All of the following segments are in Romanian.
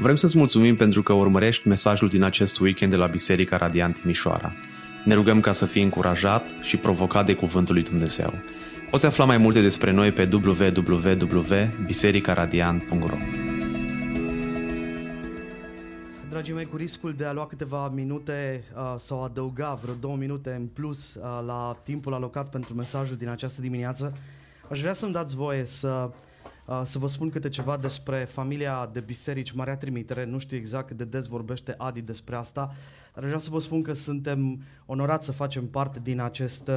Vrem să-ți mulțumim pentru că urmărești mesajul din acest weekend de la Biserica Radiant Timișoara. Ne rugăm ca să fii încurajat și provocat de Cuvântul lui Dumnezeu. Poți afla mai multe despre noi pe www.bisericaradiant.ro. Dragii mei, cu riscul de a lua câteva minute sau adăuga vreo 2 minute în plus la timpul alocat pentru mesajul din această dimineață, aș vrea să-mi dați voie să vă spun câte ceva despre familia de biserici Marea Trimitere. Nu știu exact cât de des vorbește Adi despre asta, dar vreau să vă spun că suntem onorați să facem parte din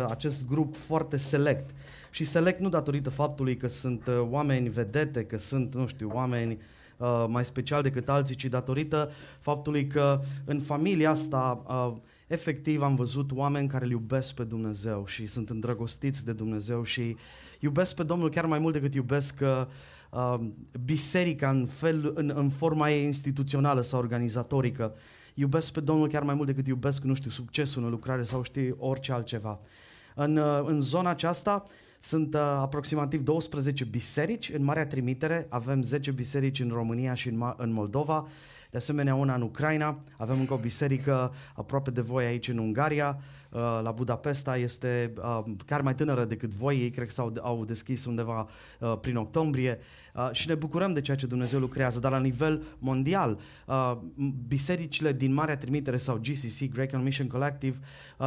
acest grup foarte select. Și select nu datorită faptului că sunt oameni vedete, că sunt, oameni mai special decât alții, ci datorită faptului că în familia asta efectiv am văzut oameni care îl iubesc pe Dumnezeu și sunt îndrăgostiți de Dumnezeu și iubesc pe Domnul chiar mai mult decât iubesc biserica în forma ei instituțională sau organizatorică. Iubesc pe Domnul chiar mai mult decât iubesc, succesul în lucrare sau orice altceva. În zona aceasta sunt aproximativ 12 biserici în Marea Trimitere, avem 10 biserici în România și în Moldova, de asemenea una în Ucraina, avem încă o biserică aproape de voi aici în Ungaria, la Budapesta, este chiar mai tânără decât voi, ei cred că au deschis undeva prin octombrie și ne bucurăm de ceea ce Dumnezeu lucrează, dar la nivel mondial, bisericile din Marea Trimitere sau GCC, Great Commission Collective,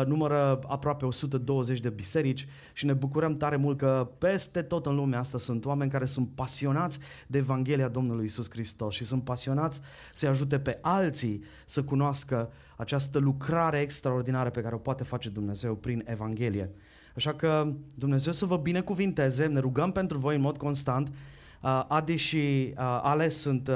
numără aproape 120 de biserici și ne bucurăm tare mult că peste tot în lumea asta sunt oameni care sunt pasionați de Evanghelia Domnului Iisus Hristos și sunt pasionați să-i ajute pe alții să cunoască această lucrare extraordinară pe care o poate face Dumnezeu prin Evanghelie. Așa că Dumnezeu să vă binecuvinteze, ne rugăm pentru voi în mod constant. Adi și Ale sunt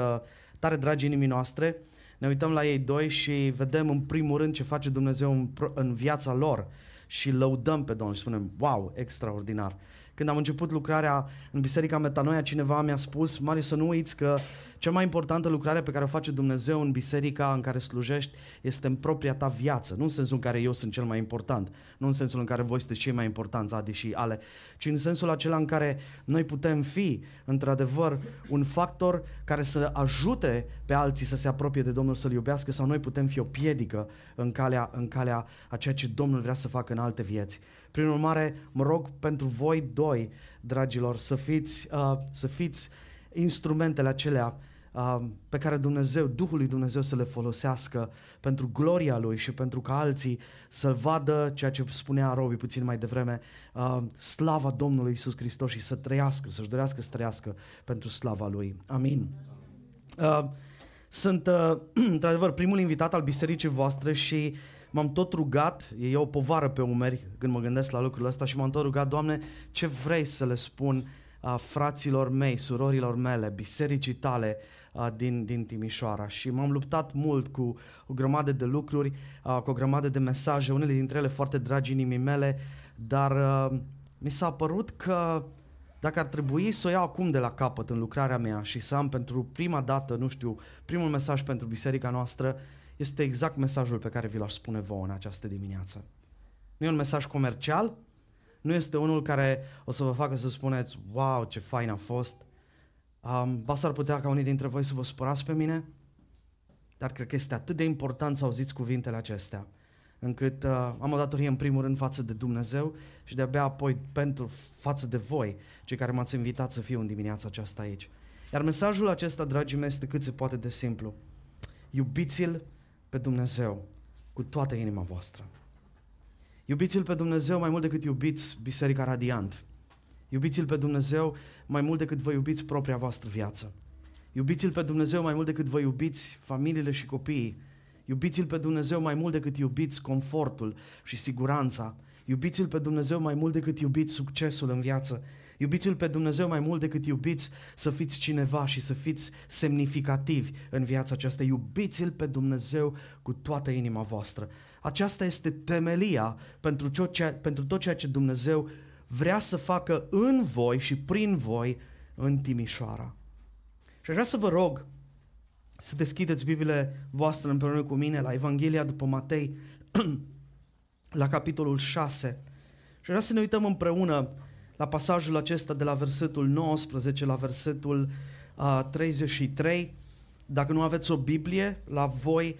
tare dragi inimii noastre, ne uităm la ei doi și vedem în primul rând ce face Dumnezeu în viața lor și lăudăm pe Domnul și spunem, wow, extraordinar. Când am început lucrarea în Biserica Metanoia, cineva mi-a spus, Marius, să nu uiți că cea mai importantă lucrare pe care o face Dumnezeu în biserica în care slujești este în propria ta viață. Nu în sensul în care eu sunt cel mai important, nu în sensul în care voi sunteți cei mai importanți, Adi și Ale, ci în sensul acela în care noi putem fi, într-adevăr, un factor care să ajute pe alții să se apropie de Domnul, să-L iubească, sau noi putem fi o piedică în calea a ceea ce Domnul vrea să facă în alte vieți. Prin urmare, mă rog pentru voi doi, dragilor, să fiți instrumentele acelea pe care Dumnezeu, Duhul lui Dumnezeu să le folosească pentru gloria Lui și pentru ca alții să vadă ceea ce spunea Robi puțin mai devreme, slava Domnului Iisus Hristos și să trăiască, să-și dorească să trăiască pentru slava Lui. Amin. Sunt, într-adevăr, primul invitat al bisericii voastre și m-am tot rugat, e o povară pe umeri când mă gândesc la lucrul ăsta și m-am tot rugat, Doamne, ce vrei să le spun fraților mei, surorilor mele, bisericii tale din Timișoara. Și m-am luptat mult cu o grămadă de lucruri, cu o grămadă de mesaje, unele dintre ele foarte dragi inimii mele, dar mi s-a părut că dacă ar trebui să o iau acum de la capăt în lucrarea mea și să am pentru prima dată, primul mesaj pentru biserica noastră, este exact mesajul pe care vi l-aș spune vouă în această dimineață. Nu e un mesaj comercial, nu este unul care o să vă facă să spuneți, wow, ce fain a fost, ba s-ar putea ca unii dintre voi să vă spărați pe mine, dar cred că este atât de important să auziți cuvintele acestea, încât am o datorie în primul rând față de Dumnezeu și de-abia apoi față de voi, cei care m-ați invitat să fiu în dimineața aceasta aici. Iar mesajul acesta, dragii mei, este cât se poate de simplu. Iubiți-L pe Dumnezeu cu toată inima voastră. Iubiți-L pe Dumnezeu mai mult decât iubiți Biserica Radiant. Iubiți-L pe Dumnezeu mai mult decât vă iubiți propria voastră viață. Iubiți-L pe Dumnezeu mai mult decât vă iubiți familiile și copiii. Iubiți-L pe Dumnezeu mai mult decât iubiți confortul și siguranța. Iubiți-L pe Dumnezeu mai mult decât iubiți succesul în viață. Iubiți-L pe Dumnezeu mai mult decât iubiți să fiți cineva și să fiți semnificativi în viața aceasta. Iubiți-L pe Dumnezeu cu toată inima voastră. Aceasta este temelia pentru tot ceea ce Dumnezeu vrea să facă în voi și prin voi în Timișoara. Și aș vrea să vă rog să deschideți Bibliile voastre împreună cu mine la Evanghelia după Matei, la capitolul 6. Și vreau să ne uităm împreună la pasajul acesta de la versetul 19 la versetul 33, Dacă nu aveți o Biblie la voi,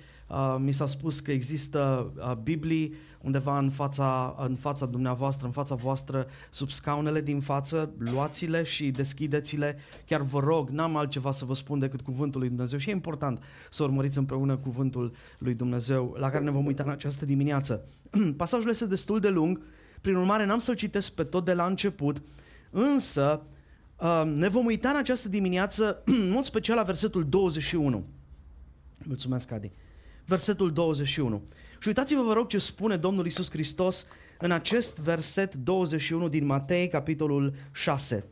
mi s-a spus că există Biblii undeva în fața dumneavoastră, în fața voastră, sub scaunele din față, luați-le și deschideți-le. Chiar vă rog, n-am altceva să vă spun decât cuvântul lui Dumnezeu și e important să urmăriți împreună cuvântul lui Dumnezeu la care ne vom uita în această dimineață. Pasajul este destul de lung, prin urmare n-am să-l citesc pe tot de la început, însă ne vom uita în această dimineață, în mod special la versetul 21. Mulțumesc, Adi. Versetul 21. Și uitați-vă, vă rog, ce spune Domnul Iisus Hristos în acest verset 21 din Matei, capitolul 6.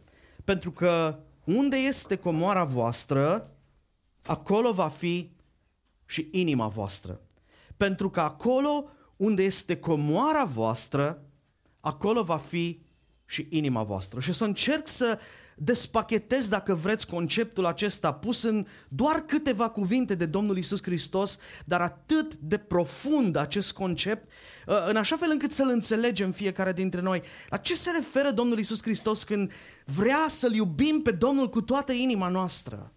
Pentru că unde este comoara voastră, acolo va fi și inima voastră. Pentru că acolo unde este comoara voastră, acolo va fi și inima voastră. Și o să încerc să despachetez, dacă vreți, conceptul acesta pus în doar câteva cuvinte de Domnul Iisus Hristos, dar atât de profund acest concept, în așa fel încât să-l înțelegem fiecare dintre noi. La ce se referă Domnul Iisus Hristos când vrea să-L iubim pe Domnul cu toată inima noastră?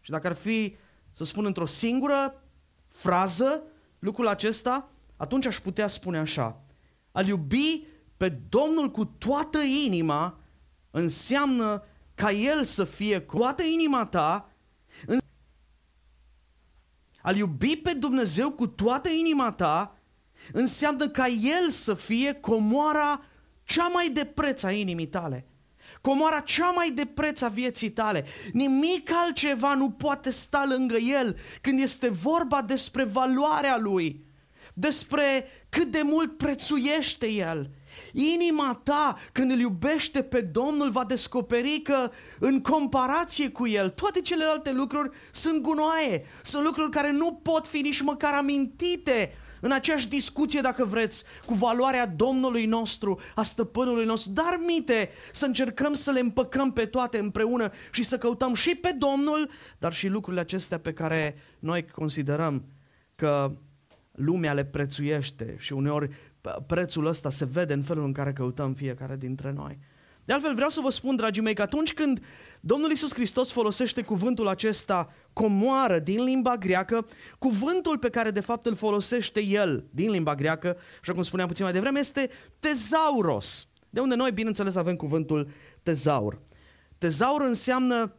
Și dacă ar fi să spun într-o singură frază lucrul acesta, atunci aș putea spune așa: a-L iubi pe Domnul cu toată inima înseamnă ca El să fie cu toată inima ta. A-L iubi pe Dumnezeu cu toată inima ta înseamnă ca El să fie comoara cea mai de preț a inimii tale, comoara cea mai de preț a vieții tale. Nimic altceva nu poate sta lângă El când este vorba despre valoarea Lui, despre cât de mult prețuiește El. Inima ta, când îl iubește pe Domnul, va descoperi că în comparație cu El toate celelalte lucruri sunt gunoaie, sunt lucruri care nu pot fi nici măcar amintite în aceeași discuție, dacă vreți, cu valoarea Domnului nostru, a Stăpânului nostru. Dar minte să încercăm să le împăcăm pe toate împreună și să căutăm și pe Domnul, dar și lucrurile acestea pe care noi considerăm că lumea le prețuiește și uneori prețul ăsta se vede în felul în care căutăm fiecare dintre noi. De altfel, vreau să vă spun, dragii mei, că atunci când Domnul Iisus Hristos folosește cuvântul acesta, comoară, din limba greacă, cuvântul pe care de fapt îl folosește El din limba greacă, așa cum spuneam puțin mai devreme, este tezauros, de unde noi, bineînțeles, avem cuvântul tezaur. Tezaur înseamnă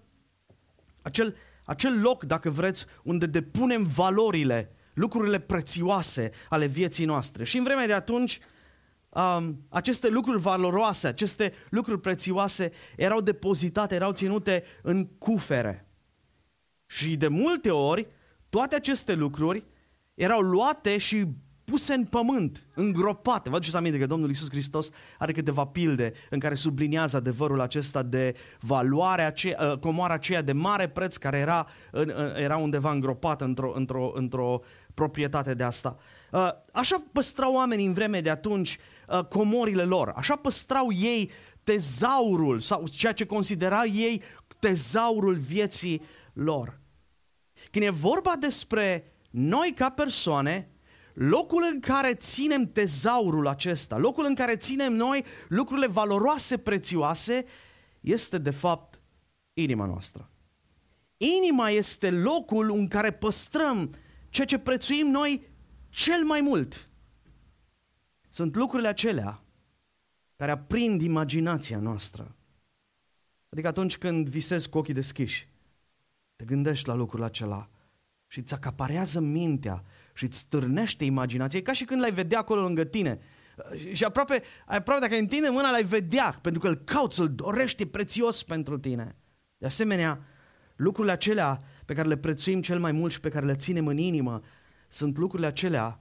acel loc, dacă vreți, unde depunem valorile, lucrurile prețioase ale vieții noastre. Și în vremea de atunci, aceste lucruri valoroase, aceste lucruri prețioase erau depozitate, erau ținute în cufere. Și de multe ori, toate aceste lucruri erau luate și puse în pământ, îngropate. Vă aduceți aminte că Domnul Iisus Hristos are câteva pilde în care subliniază adevărul acesta de valoarea aceea, comoara aceea de mare preț care era undeva îngropată într-o proprietate de asta. Așa păstrau oamenii în vreme de atunci comorile lor, așa păstrau ei tezaurul sau ceea ce considera ei tezaurul vieții lor. Când e vorba despre noi ca persoane, locul în care ținem tezaurul acesta, locul în care ținem noi lucrurile valoroase, prețioase, este de fapt inima noastră. Inima este locul în care păstrăm ceea ce prețuim noi cel mai mult. Sunt lucrurile acelea care aprind imaginația noastră. Adică atunci când visezi cu ochii deschiși, te gândești la lucrul acela și îți acaparează mintea și îți stârnește imaginația. E ca și când l-ai vedea acolo lângă tine. Și aproape dacă întinde mâna, l-ai vedea, pentru că îl cauți, îl dorești, e prețios pentru tine. De asemenea, lucrurile acelea pe care le prețuim cel mai mult și pe care le ținem în inimă sunt lucrurile acelea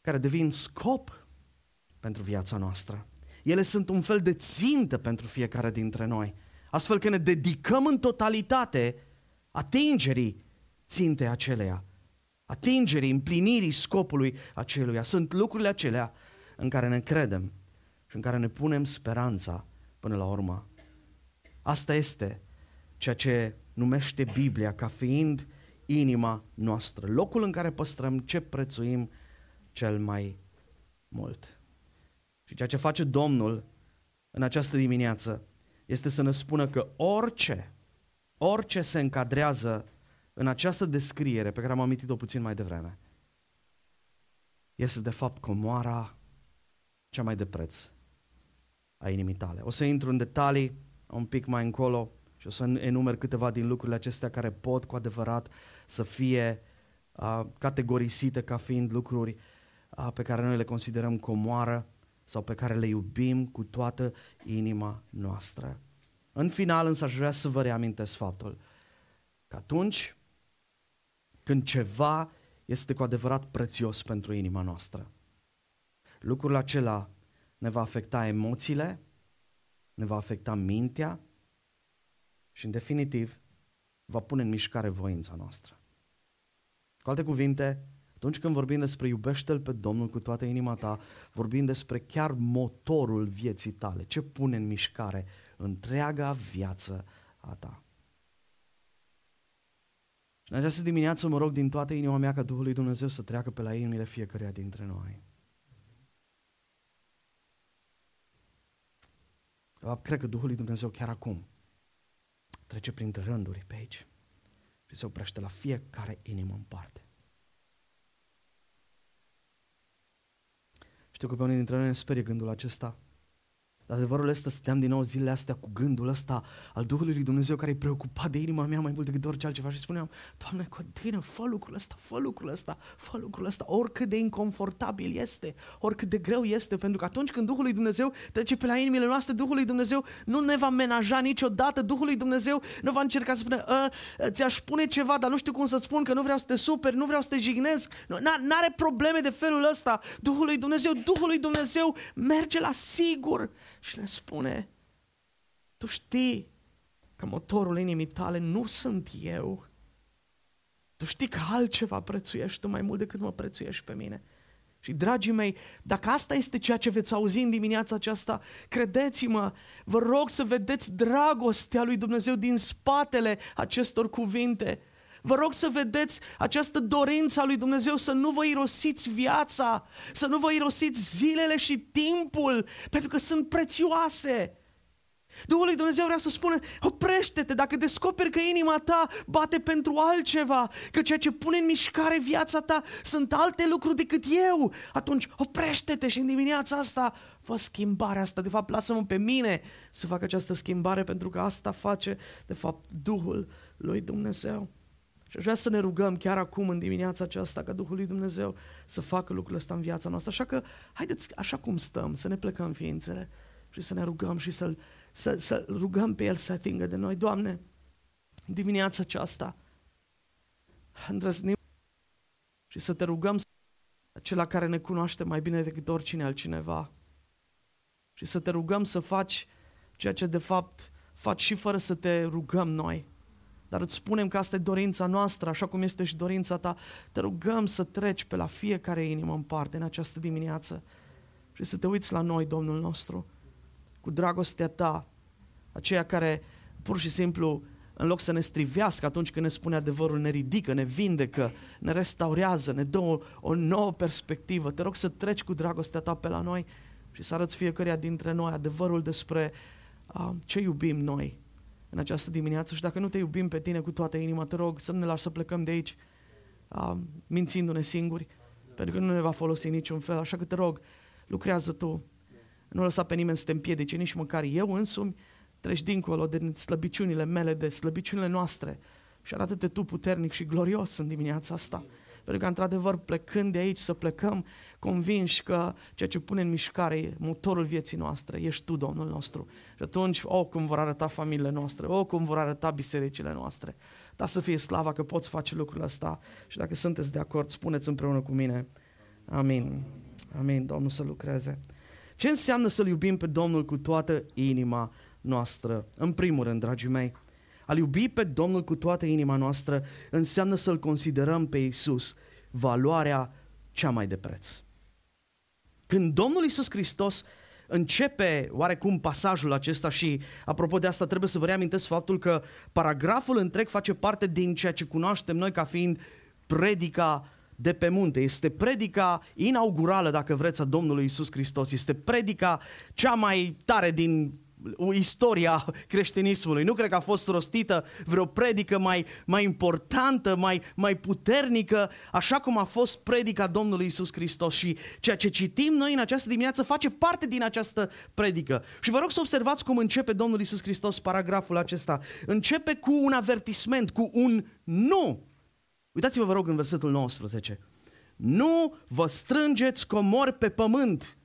care devin scop pentru viața noastră. Ele sunt un fel de țintă pentru fiecare dintre noi, astfel că ne dedicăm în totalitate atingerii țintei aceleia, atingerii, împlinirii scopului aceluia. Sunt lucrurile acelea în care ne credem și în care ne punem speranța până la urmă. Asta este ceea ce numește Biblia ca fiind inima noastră, locul în care păstrăm ce prețuim cel mai mult. Și ceea ce face Domnul în această dimineață este să ne spună că orice se încadrează în această descriere pe care am amintit-o puțin mai devreme, este de fapt comoara cea mai de preț a inimii tale. O să intru în detalii un pic mai încolo și o să enumer câteva din lucrurile acestea care pot cu adevărat să fie categorisite ca fiind lucruri pe care noi le considerăm comoară sau pe care le iubim cu toată inima noastră. În final însă aș vrea să vă reamintesc faptul că atunci când ceva este cu adevărat prețios pentru inima noastră, lucrul acela ne va afecta emoțiile, ne va afecta mintea și, în definitiv, va pune în mișcare voința noastră. Cu alte cuvinte, atunci când vorbim despre iubește-L pe Domnul cu toată inima ta, vorbim despre chiar motorul vieții tale, ce pune în mișcare întreaga viață a ta. Și în această dimineață mă rog din toată inima mea ca Duhul lui Dumnezeu să treacă pe la inimile fiecăruia dintre noi. Cred că Duhul lui Dumnezeu chiar acum trece printre rânduri pe aici și se oprește la fiecare inimă în parte. Știu că pe unii dintre noi ne sperie gândul acesta, dar adevărul ăsta, stăteam din nou zilele astea cu gândul ăsta al Duhului lui Dumnezeu care e preocupat de inima mea mai mult decât de orice altceva și spuneam: Doamne, continuă, fă lucrul ăsta, oricât de inconfortabil este, oricât de greu este, pentru că atunci când Duhul lui Dumnezeu trece pe la inimile noastre, Duhul lui Dumnezeu nu ne va menaja niciodată, Duhul lui Dumnezeu nu va încerca să spună: ți-aș pune ceva, dar nu știu cum să-ți spun, că nu vreau să te superi, nu vreau să te jignesc. N-are probleme de felul ăsta. Duhul lui Dumnezeu merge la sigur și ne spune: tu știi că motorul inimii tale nu sunt eu, tu știi că altceva prețuiești tu mai mult decât mă prețuiești pe mine. Și, dragii mei, dacă asta este ceea ce veți auzi în dimineața aceasta, credeți-mă, vă rog să vedeți dragostea lui Dumnezeu din spatele acestor cuvinte. Vă rog să vedeți această dorință a lui Dumnezeu să nu vă irosiți viața, să nu vă irosiți zilele și timpul, pentru că sunt prețioase. Duhul lui Dumnezeu vrea să spună: oprește-te dacă descoperi că inima ta bate pentru altceva, că ceea ce pune în mișcare viața ta sunt alte lucruri decât eu. Atunci oprește-te și în dimineața asta fă schimbarea asta. De fapt, lasă-mă pe mine să fac această schimbare, pentru că asta face, de fapt, Duhul lui Dumnezeu. Și aș vrea să ne rugăm chiar acum, în dimineața aceasta, ca Duhul lui Dumnezeu să facă lucrul ăsta în viața noastră. Așa că haideți, așa cum stăm, să ne plecăm ființele și să ne rugăm și să rugăm pe El să atingă de noi. Doamne, în dimineața aceasta îndrăznim și să te rugăm, acela care ne cunoaște mai bine decât oricine altcineva, și să te rugăm să faci ceea ce de fapt faci și fără să te rugăm noi. Dar îți spunem că asta e dorința noastră, așa cum este și dorința ta. Te rugăm să treci pe la fiecare inimă în parte în această dimineață și să te uiți la noi, Domnul nostru, cu dragostea ta, aceea care pur și simplu, în loc să ne strivească atunci când ne spune adevărul, ne ridică, ne vindecă, ne restaurează, ne dă o nouă perspectivă. Te rog să treci cu dragostea ta pe la noi și să arăți fiecăruia dintre noi adevărul despre ce iubim noi în această dimineață. Și dacă nu te iubim pe tine cu toată inima, te rog să nu ne lași să plecăm de aici mințindu-ne singuri, pentru că nu ne va folosi niciun fel. Așa că te rog, lucrează tu, nu lăsa pe nimeni să te împiedice, nici măcar eu însumi. Treci dincolo de slăbiciunile mele, de slăbiciunile noastre și arată-te tu puternic și glorios în dimineața asta, pentru că, într-adevăr, plecând de aici, să plecăm convinși că ceea ce pune în mișcare motorul vieții noastre ești tu, Domnul nostru. Și atunci, cum vor arăta familiile noastre, cum vor arăta bisericile noastre. Dar să fie slava că poți face lucrul ăsta. Și dacă sunteți de acord, spuneți împreună cu mine: amin. Amin, Domnul să lucreze. Ce înseamnă să-L iubim pe Domnul cu toată inima noastră? În primul rând, dragii mei, a-L iubi pe Domnul cu toată inima noastră înseamnă să-L considerăm pe Iisus valoarea cea mai de preț. Când Domnul Iisus Hristos începe oarecum pasajul acesta, și apropo de asta trebuie să vă reamintesc faptul că paragraful întreg face parte din ceea ce cunoaștem noi ca fiind predica de pe munte. Este predica inaugurală, dacă vreți, a Domnului Iisus Hristos. Este predica cea mai tare din istoria creștinismului. Nu cred că a fost rostită vreo predică mai importantă, mai puternică, așa cum a fost predica Domnului Iisus Hristos. Și ceea ce citim noi în această dimineață face parte din această predică. Și vă rog să observați cum începe Domnul Iisus Hristos paragraful acesta. Începe cu un avertisment, cu un nu. Uitați-vă, vă rog, în versetul 19. Nu vă strângeți comori pe pământ,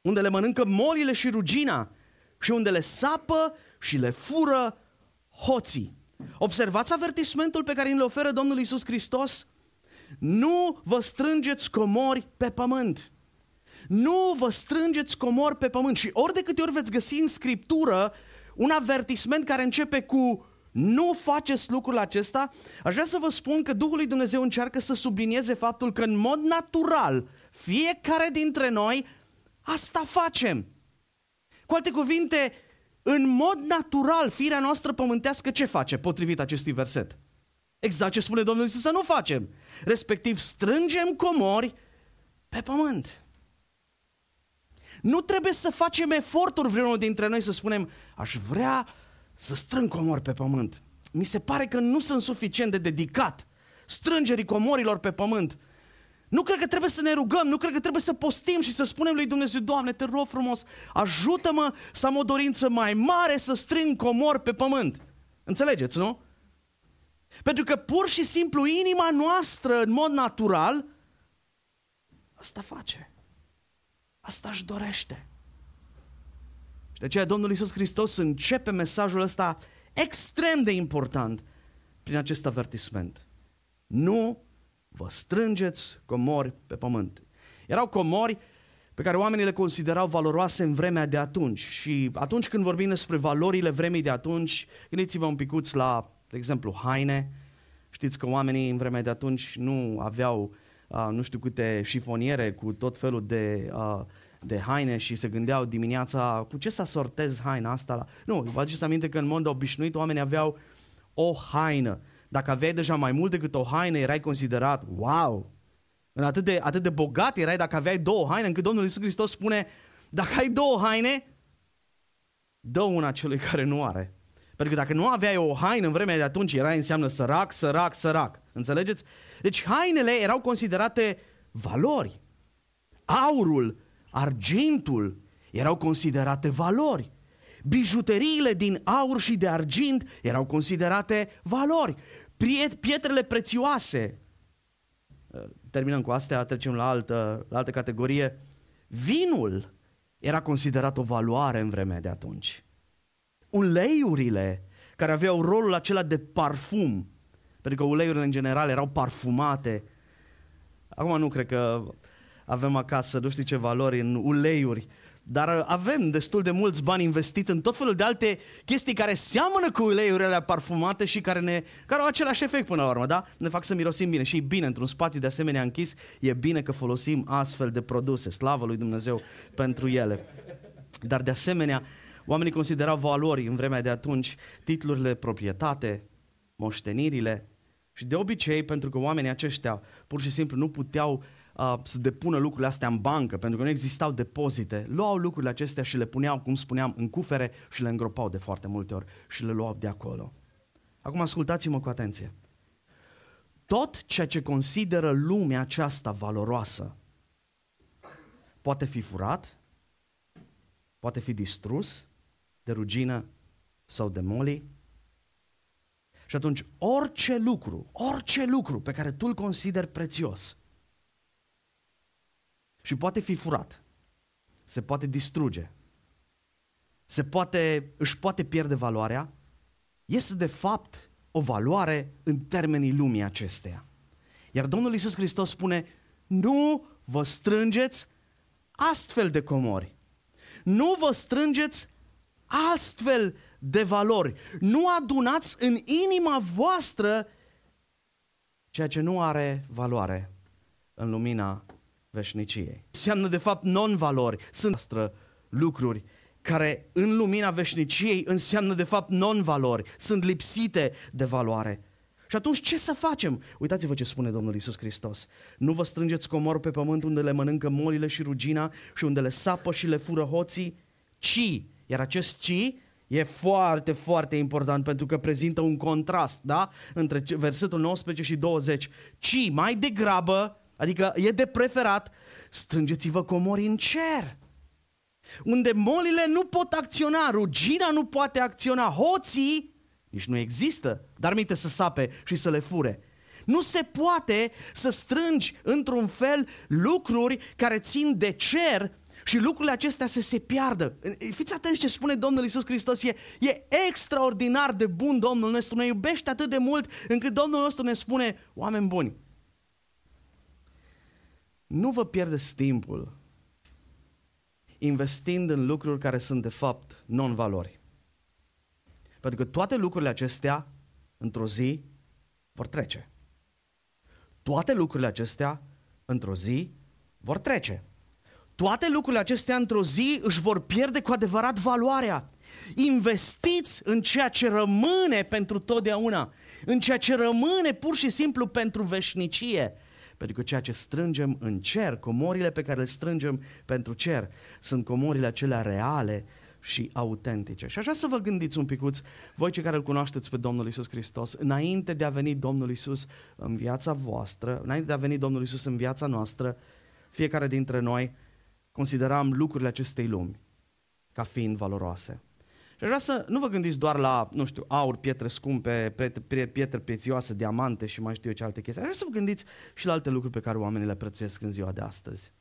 unde le mănâncă molile și rugina, și unde le sapă și le fură hoții. Observați avertismentul pe care îl oferă Domnul Iisus Hristos? Nu vă strângeți comori pe pământ. Nu vă strângeți comori pe pământ. Și ori de câte ori veți găsi în Scriptură un avertisment care începe cu nu faceți lucrul acesta, aș vrea să vă spun că Duhul lui Dumnezeu încearcă să sublinieze faptul că în mod natural fiecare dintre noi asta facem. Cu alte cuvinte, în mod natural, firea noastră pământească ce face potrivit acestui verset? Exact ce spune Domnul Iisus să nu facem. Respectiv, strângem comori pe pământ. Nu trebuie să facem eforturi vreunul dintre noi să spunem, aș vrea să strâng comori pe pământ. Mi se pare că nu sunt suficient de dedicat strângerii comorilor pe pământ. Nu cred că trebuie să ne rugăm, nu cred că trebuie să postim și să spunem lui Dumnezeu, Doamne, te rog frumos, ajută-mă să am o dorință mai mare să strâng comori pe pământ. Înțelegeți, nu? Pentru că pur și simplu inima noastră, în mod natural, asta face. Asta își dorește. Și de aceea Domnul Iisus Hristos începe mesajul ăsta extrem de important prin acest avertisment. Nu vă strângeți comori pe pământ. Erau comori pe care oamenii le considerau valoroase în vremea de atunci. Și atunci când vorbim despre valorile vremii de atunci, gândiți-vă un picuț la, de exemplu, haine. Știți că oamenii în vremea de atunci nu aveau nu știu câte șifoniere cu tot felul de haine și se gândeau dimineața cu ce să asortez haina asta. Nu, vă aduceți aminte că în mod obișnuit oamenii aveau o haină. Dacă aveai deja mai mult decât o haină, erai considerat, wow! Atât de bogat erai dacă aveai două haine, încât Domnul Iisus Hristos spune, dacă ai două haine, dă una celui care nu are. Pentru că dacă nu aveai o haină în vremea de atunci, erai înseamnă sărac, sărac, sărac. Înțelegeți? Deci hainele erau considerate valori. Aurul, argintul erau considerate valori. Bijuteriile din aur și de argint erau considerate valori. Pietrele prețioase. Terminăm cu astea, trecem la altă categorie. Vinul era considerat o valoare în vremea de atunci. Uleiurile care aveau rolul acela de parfum, pentru că uleiurile în general erau parfumate. Acum nu cred că avem acasă, nu știu ce valori în uleiuri, dar avem destul de mulți bani investit în tot felul de alte chestii care seamănă cu uleiurile parfumate și care au același efect până la urmă, da? Ne fac să mirosim bine și e bine, într-un spațiu de asemenea închis, e bine că folosim astfel de produse, slavă lui Dumnezeu pentru ele. Dar de asemenea, oamenii considerau valori în vremea de atunci titlurile de proprietate, moștenirile și de obicei, pentru că oamenii aceștia pur și simplu nu puteau să depună lucrurile astea în bancă, pentru că nu existau depozite, luau lucrurile acestea și le puneau, cum spuneam, în cufere și le îngropau de foarte multe ori și le luau de acolo. Acum ascultați-mă cu atenție. Tot ceea ce consideră lumea aceasta valoroasă poate fi furat, poate fi distrus de rugină sau de moli. Și atunci orice lucru pe care tu îl consideri prețios și poate fi furat, se poate distruge, își poate pierde valoarea, este de fapt o valoare în termenii lumii acesteia. Iar Domnul Iisus Hristos spune, nu vă strângeți astfel de comori, nu vă strângeți astfel de valori, nu adunați în inima voastră ceea ce nu are valoare în lumina veșniciei. Înseamnă de fapt non-valori. Sunt lucruri care în lumina veșniciei înseamnă de fapt non-valori. Sunt lipsite de valoare. Și atunci ce să facem? Uitați-vă ce spune Domnul Iisus Hristos. Nu vă strângeți comori pe pământ unde le mănâncă molile și rugina și unde le sapă și le fură hoții, ci Iar acest ci e foarte, foarte important pentru că prezintă un contrast, da? Între versetul 19 și 20. Ci mai degrabă, adică e de preferat, strângeți-vă comori în cer, unde molile nu pot acționa, rugina nu poate acționa, hoții nici nu există, dar minte să sape și să le fure. Nu se poate să strângi într-un fel lucruri care țin de cer și lucrurile acestea să se piardă. Fiți atenți ce spune Domnul Iisus Hristos, e extraordinar de bun Domnul nostru, ne iubește atât de mult încât Domnul nostru ne spune, oameni buni, nu vă pierdeți timpul investind în lucruri care sunt de fapt non-valori. Pentru că toate lucrurile acestea, într-o zi, vor trece. Toate lucrurile acestea, într-o zi, vor trece. Toate lucrurile acestea, într-o zi, își vor pierde cu adevărat valoarea. Investiți în ceea ce rămâne pentru totdeauna, în ceea ce rămâne pur și simplu pentru veșnicie. Pentru că ceea ce strângem în cer, comorile pe care le strângem pentru cer, sunt comorile acelea reale și autentice. Și așa să vă gândiți un picuț, voi cei care îl cunoașteți pe Domnul Iisus Hristos, înainte de a veni Domnul Iisus în viața voastră, înainte de a veni Domnul Iisus în viața noastră, fiecare dintre noi consideram lucrurile acestei lumi ca fiind valoroase. Și aș vrea să nu vă gândiți doar la, nu știu, aur, pietre scumpe, pietre prețioase, diamante și mai știu eu ce alte chestii. Aș vrea să vă gândiți și la alte lucruri pe care oamenii le prețuiesc în ziua de astăzi.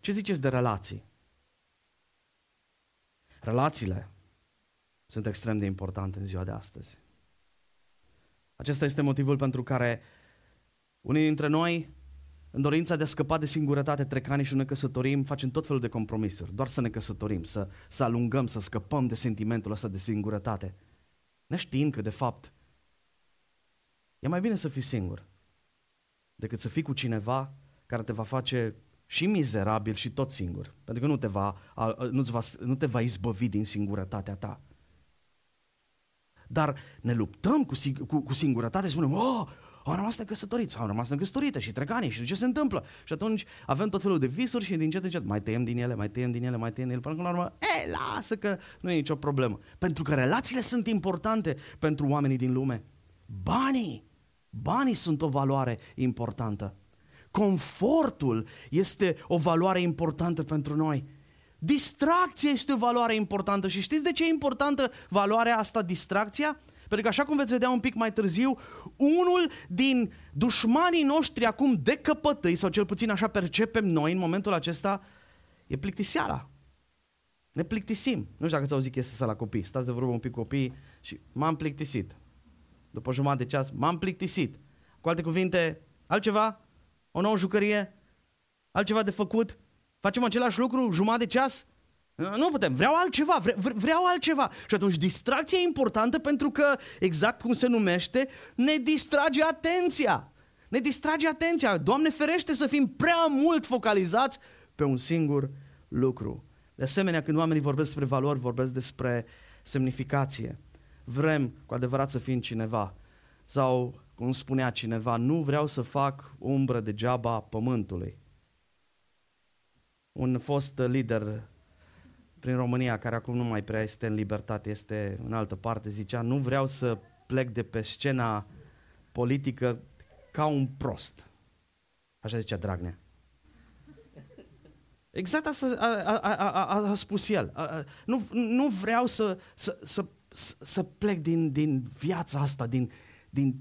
Ce ziceți de relații? Relațiile sunt extrem de importante în ziua de astăzi. Acesta este motivul pentru care unii dintre noi, în dorința de a scăpa de singurătate, trec ani și ne căsătorim, facem tot felul de compromisuri, doar să ne căsătorim, să alungăm, să scăpăm de sentimentul ăsta de singurătate. Neștiind că, de fapt, e mai bine să fii singur decât să fii cu cineva care te va face și mizerabil și tot singur, pentru că nu te va izbăvi din singurătatea ta. Dar ne luptăm cu singurătatea și spunem, au rămas necăsătoriți, au rămas necăsătorite și trec ani și ce se întâmplă? Și atunci avem tot felul de visuri și din ce mai tăiem din ele, până la urmă, lasă că nu e nicio problemă. Pentru că relațiile sunt importante pentru oamenii din lume. Banii sunt o valoare importantă. Confortul este o valoare importantă pentru noi. Distracția este o valoare importantă și știți de ce e importantă valoarea asta, distracția? Pentru că așa cum veți vedea un pic mai târziu, unul din dușmanii noștri acum de căpătâi, sau cel puțin așa percepem noi în momentul acesta, e plictiseala. Ne plictisim. Nu știu dacă ți-au zis chestia asta la copii. Stați de vorbă un pic copiii și m-am plictisit. După jumătate de ceas, m-am plictisit. Cu alte cuvinte, altceva? O nouă jucărie? Altceva de făcut? Facem același lucru jumătate de ceas? Nu putem, vreau altceva. Și atunci distracția e importantă pentru că, exact cum se numește, ne distrage atenția. Doamne ferește să fim prea mult focalizați pe un singur lucru. De asemenea, când oamenii vorbesc despre valori, vorbesc despre semnificație. Vrem cu adevărat să fim cineva. Sau, cum spunea cineva, nu vreau să fac umbră degeaba pământului. Un fost lider prin România, care acum nu mai prea este în libertate, este în altă parte, zicea, nu vreau să plec de pe scena politică ca un prost. Așa zicea Dragnea. Exact asta a spus el. Nu vreau să plec din viața asta,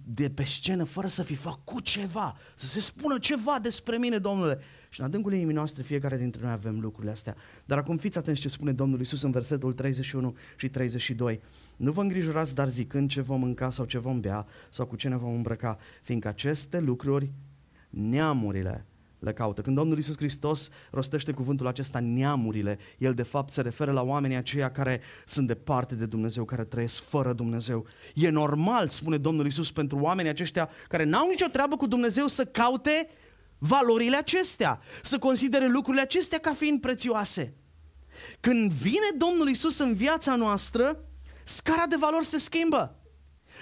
de pe scenă, fără să fi făcut ceva, să se spună ceva despre mine, Domnule. Și în adâncul inimii noastre, fiecare dintre noi avem lucrurile astea. Dar acum fiți atenți ce spune Domnul Iisus în versetul 31 și 32. Nu vă îngrijorați, dar zicând ce vom mânca sau ce vom bea sau cu ce ne vom îmbrăca, fiindcă aceste lucruri neamurile le caută. Când Domnul Iisus Hristos rostește cuvântul acesta, neamurile, el de fapt se referă la oamenii aceia care sunt departe de Dumnezeu, care trăiesc fără Dumnezeu. E normal, spune Domnul Iisus, pentru oamenii aceștia care n-au nicio treabă cu Dumnezeu să caute valorile acestea, să considere lucrurile acestea ca fiind prețioase. Când vine Domnul Iisus în viața noastră, scara de valori se schimbă.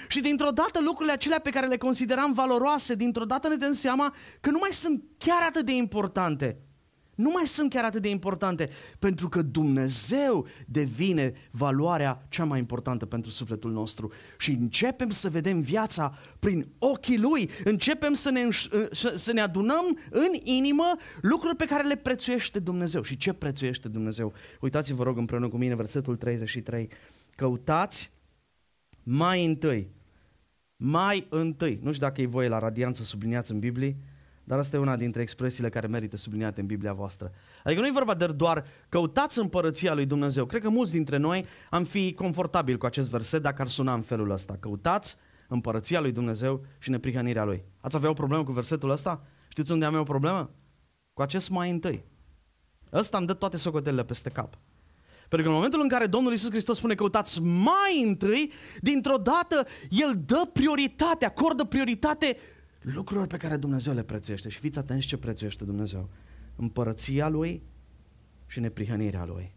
Și dintr-o dată lucrurile acelea pe care le consideram valoroase, dintr-o dată ne dăm seama că nu mai sunt chiar atât de importante. nu mai sunt chiar atât de importante, pentru că Dumnezeu devine valoarea cea mai importantă pentru sufletul nostru și începem să vedem viața prin ochii Lui, începem să ne adunăm în inimă lucruri pe care le prețuiește Dumnezeu. Și ce prețuiește Dumnezeu? Uitați-vă, rog, împreună cu mine, versetul 33. Căutați mai întâi, nu știu dacă e voie la Radiant să subliniați în Biblie, dar asta e una dintre expresiile care merită subliniate în Biblia voastră. Adică nu e vorba de doar căutați împărăția lui Dumnezeu. Cred că mulți dintre noi am fi confortabil cu acest verset dacă ar suna în felul ăsta. Căutați împărăția lui Dumnezeu și neprihănirea lui. Ați avea o problemă cu versetul ăsta? Știți unde am eu o problemă? Cu acest mai întâi. Ăsta îmi dă toate socotelele peste cap. Pentru că în momentul în care Domnul Iisus Hristos spune căutați mai întâi, dintr-o dată El dă prioritate, acordă prioritate lucrurilor pe care Dumnezeu le prețuiește. Și fiți atenți ce prețuiește Dumnezeu. Împărăția Lui și neprihănirea Lui.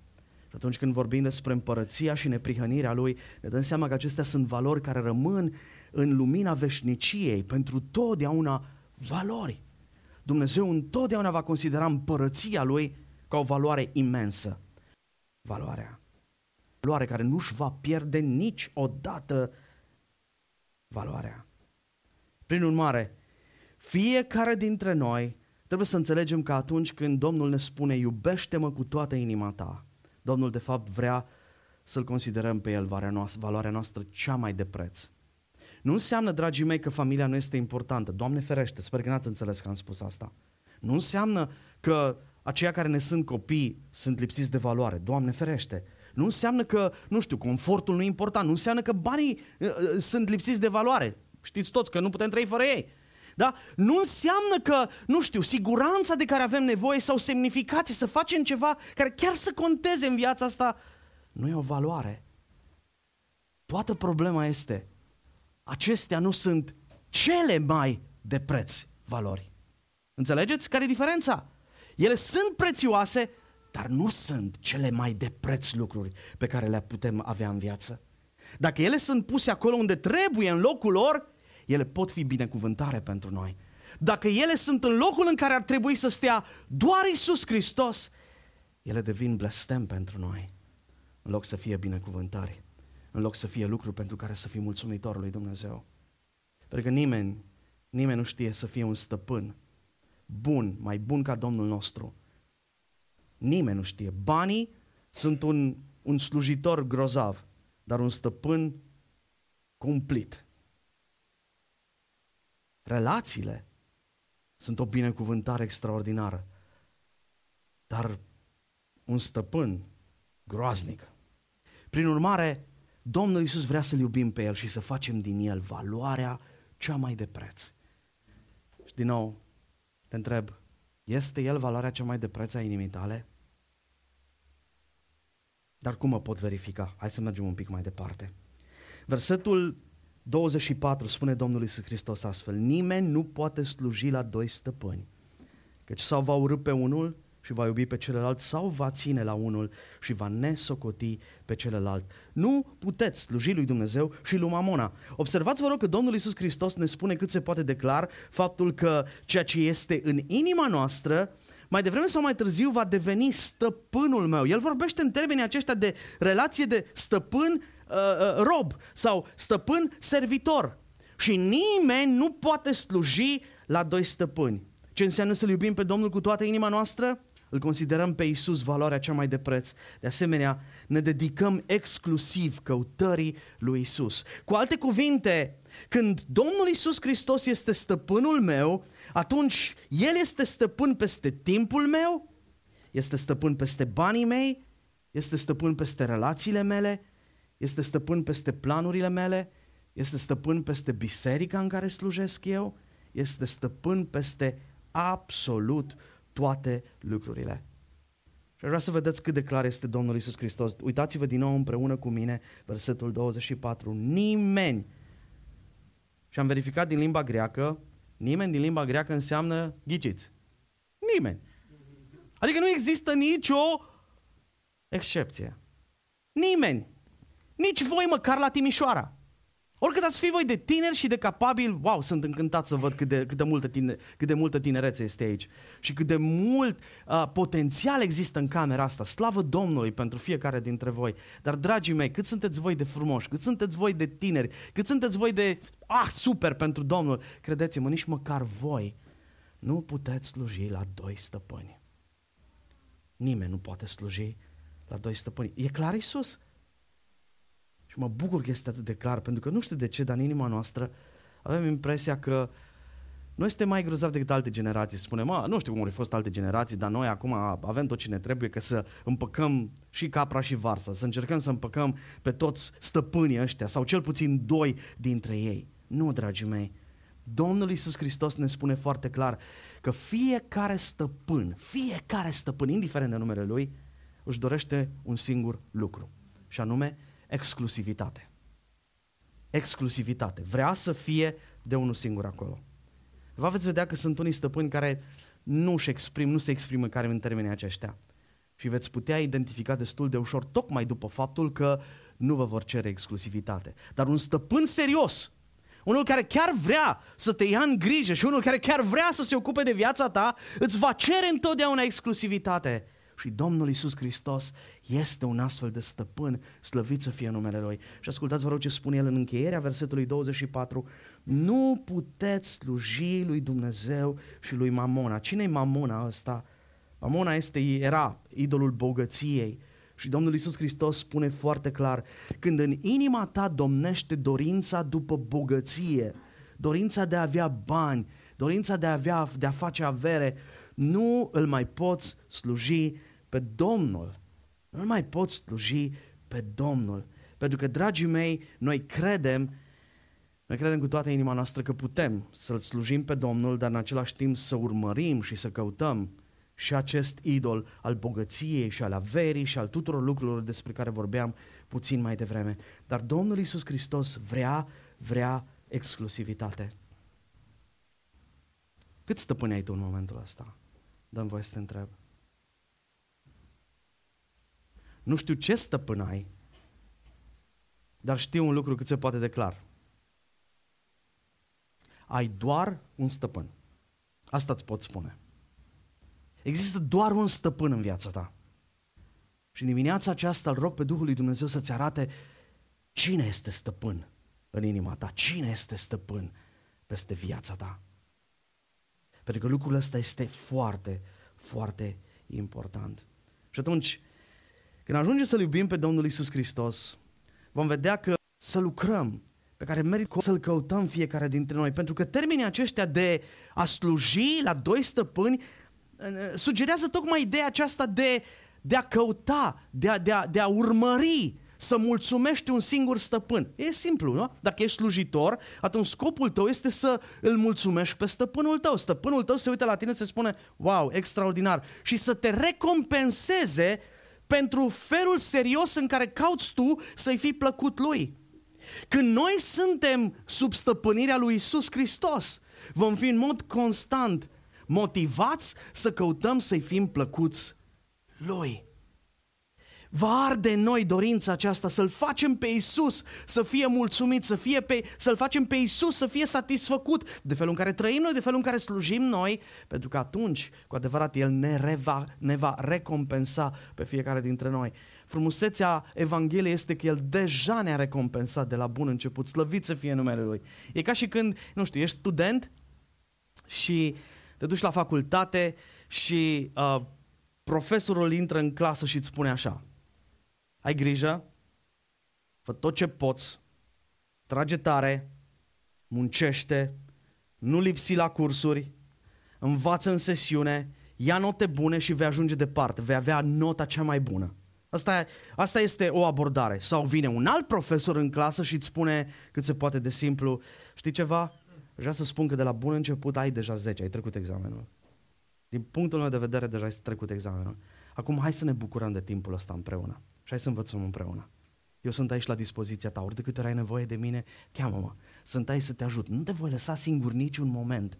Și atunci când vorbim despre împărăția și neprihănirea Lui, ne dăm seama că acestea sunt valori care rămân în lumina veșniciei, pentru totdeauna valori. Dumnezeu întotdeauna va considera împărăția Lui ca o valoare imensă. Valoare care nu-și va pierde niciodată valoarea. Prin urmare, fiecare dintre noi trebuie să înțelegem că atunci când Domnul ne spune iubește-mă cu toată inima ta, Domnul de fapt vrea să-L considerăm pe El valoarea noastră cea mai de preț. Nu înseamnă, dragii mei, că familia nu este importantă. Doamne ferește, sper că n-ați înțeles că am spus asta. Nu înseamnă că aceia care ne sunt copii sunt lipsiți de valoare. Doamne ferește! Nu înseamnă că, confortul nu e important. Nu înseamnă că banii sunt lipsiți de valoare. Știți toți că nu putem trăi fără ei. Da? Nu înseamnă că, siguranța de care avem nevoie sau semnificație, să facem ceva care chiar să conteze în viața asta, nu e o valoare. Toată problema este, acestea nu sunt cele mai de preț valori. Înțelegeți? Care e diferența? Ele sunt prețioase, dar nu sunt cele mai de preț lucruri pe care le putem avea în viață. Dacă ele sunt puse acolo unde trebuie, în locul lor, ele pot fi binecuvântare pentru noi. Dacă ele sunt în locul în care ar trebui să stea doar Iisus Hristos, ele devin blestem pentru noi, în loc să fie binecuvântare, în loc să fie lucruri pentru care să fim mulțumitori lui Dumnezeu. Pentru că nimeni nu știe să fie un stăpân bun, mai bun ca Domnul nostru. Nimeni nu știe. Banii sunt un slujitor grozav, dar un stăpân cumplit. Relațiile sunt o binecuvântare extraordinară, dar un stăpân groaznic. Prin urmare, Domnul Iisus vrea să-L iubim pe El și să facem din El valoarea cea mai de preț. Și din nou, te întreb, este El valoarea cea mai de preț a inimii tale? Dar cum mă pot verifica? Hai să mergem un pic mai departe. Versetul 24 spune Domnul Iisus Hristos astfel: nimeni nu poate sluji la doi stăpâni, căci sau va urî pe unul și va iubi pe celălalt, sau va ține la unul și va nesocoti pe celălalt. Nu puteți sluji lui Dumnezeu și lui Mamona. Observați, vă rog, că Domnul Iisus Hristos ne spune cât se poate de clar faptul că ceea ce este în inima noastră, mai devreme sau mai târziu, va deveni stăpânul meu. El vorbește în termenii aceștia de relație de stăpân-rob sau stăpân-servitor. Și nimeni nu poate sluji la doi stăpâni. Ce înseamnă să-L iubim pe Domnul cu toată inima noastră? Îl considerăm pe Iisus valoarea cea mai de preț. De asemenea, ne dedicăm exclusiv căutării lui Iisus. Cu alte cuvinte, când Domnul Iisus Hristos este stăpânul meu, atunci El este stăpân peste timpul meu, este stăpân peste banii mei, este stăpân peste relațiile mele, este stăpân peste planurile mele, este stăpân peste biserica în care slujesc eu, este stăpân peste absolut toate lucrurile. Și vreau să vedeți cât de clar este Domnul Iisus Hristos. Uitați-vă din nou împreună cu mine versetul 24. Nimeni. Și am verificat din limba greacă. Nimeni din limba greacă înseamnă, ghiciți, nimeni. Adică nu există nicio excepție. Nimeni. Nici voi, măcar la Timișoara. Oricât ați fi voi de tineri și de capabili, wow, sunt încântat să văd cât de multă tinerețe este aici și cât de mult potențial există în camera asta. Slavă Domnului pentru fiecare dintre voi. Dar, dragii mei, cât sunteți voi de frumoși, cât sunteți voi de tineri, cât sunteți voi de super pentru Domnul, credeți-mă, nici măcar voi nu puteți sluji la doi stăpâni. Nimeni nu poate sluji la doi stăpâni. E clar, Iisus? Și mă bucur că este atât de clar, pentru că nu știu de ce, dar în inima noastră avem impresia că noi suntem mai grozavi decât alte generații. Spunem, nu știu cum au fost alte generații, dar noi acum avem tot ce ne trebuie ca să împăcăm și capra și varsa, să încercăm să împăcăm pe toți stăpânii ăștia, sau cel puțin doi dintre ei. Nu, dragii mei, Domnul Iisus Hristos ne spune foarte clar că fiecare stăpân, indiferent de numele lui, își dorește un singur lucru, și anume exclusivitate. Exclusivitate. Vrea să fie de unul singur acolo. Vă veți vedea că sunt unii stăpâni care nu se exprimă care în termenii aceștia. Și veți putea identifica destul de ușor tocmai după faptul că nu vă vor cere exclusivitate. Dar un stăpân serios, unul care chiar vrea să te ia în grijă și unul care chiar vrea să se ocupe de viața ta, îți va cere întotdeauna exclusivitate. Și Domnul Iisus Hristos este un astfel de stăpân, slăvit să fie numele Lui. Și ascultați, vă rog, ce spune El în încheierea versetului 24. Nu puteți sluji lui Dumnezeu și lui Mamona. Cine-i Mamona ăsta? Mamona era idolul bogăției. Și Domnul Iisus Hristos spune foarte clar, când în inima ta domnește dorința după bogăție, dorința de a avea bani, dorința de a face avere, nu îl mai poți sluji pe Domnul. Nu mai poți sluji pe Domnul. Pentru că, dragii mei, noi credem cu toată inima noastră că putem să-L slujim pe Domnul, dar în același timp să urmărim și să căutăm și acest idol al bogăției și al averii și al tuturor lucrurilor despre care vorbeam puțin mai devreme. Dar Domnul Iisus Hristos vrea exclusivitate. Cât stăpâni ai tu în momentul ăsta? Dă-mi voie să te întreb. Nu știu ce stăpân ai, dar știu un lucru cât se poate de clar. Ai doar un stăpân. Asta îți pot spune. Există doar un stăpân în viața ta. Și în dimineața aceasta îl rog pe Duhul lui Dumnezeu să-ți arate cine este stăpân în inima ta, cine este stăpân peste viața ta. Pentru că lucrul ăsta este foarte, foarte important. Și atunci, când ajungem să-L iubim pe Domnul Iisus Hristos, vom vedea că să lucrăm, pe care merită să-L căutăm fiecare dintre noi. Pentru că termenii aceștia de a sluji la doi stăpâni sugerează tocmai ideea aceasta de a căuta, de a urmări, să mulțumești un singur stăpân. E simplu, nu? Dacă ești slujitor, atunci scopul tău este să îl mulțumești pe stăpânul tău. Stăpânul tău se uită la tine și se spune, wow, extraordinar. Și să te recompenseze pentru felul serios în care cauți tu să-i fii plăcut lui. Când noi suntem sub stăpânirea lui Iisus Hristos, vom fi în mod constant motivați să căutăm să-i fim plăcuți lui. Va arde în noi dorința aceasta să-L facem pe Iisus să fie mulțumit, să-L facem pe Iisus să fie satisfăcut de felul în care trăim noi, de felul în care slujim noi, pentru că atunci, cu adevărat, El ne va recompensa pe fiecare dintre noi. Frumusețea Evangheliei este că El deja ne-a recompensat de la bun început, slăvit să fie numele Lui. E ca și când, nu știu, ești student și te duci la facultate și profesorul intră în clasă și îți spune așa, ai grijă, fă tot ce poți, trage tare, muncește, nu lipsi la cursuri, învață în sesiune, ia note bune și vei ajunge departe, vei avea nota cea mai bună. Asta este o abordare. Sau vine un alt profesor în clasă și îți spune cât se poate de simplu, știi ceva? Vreau să spun că de la bun început ai deja 10, ai trecut examenul. Din punctul meu de vedere deja ai trecut examenul. Acum hai să ne bucurăm de timpul ăsta împreună. Și hai să învățăm împreună. Eu sunt aici la dispoziția ta. Ori de câte ori ai nevoie de mine, cheamă-mă. Sunt aici să te ajut. Nu te voi lăsa singur niciun moment.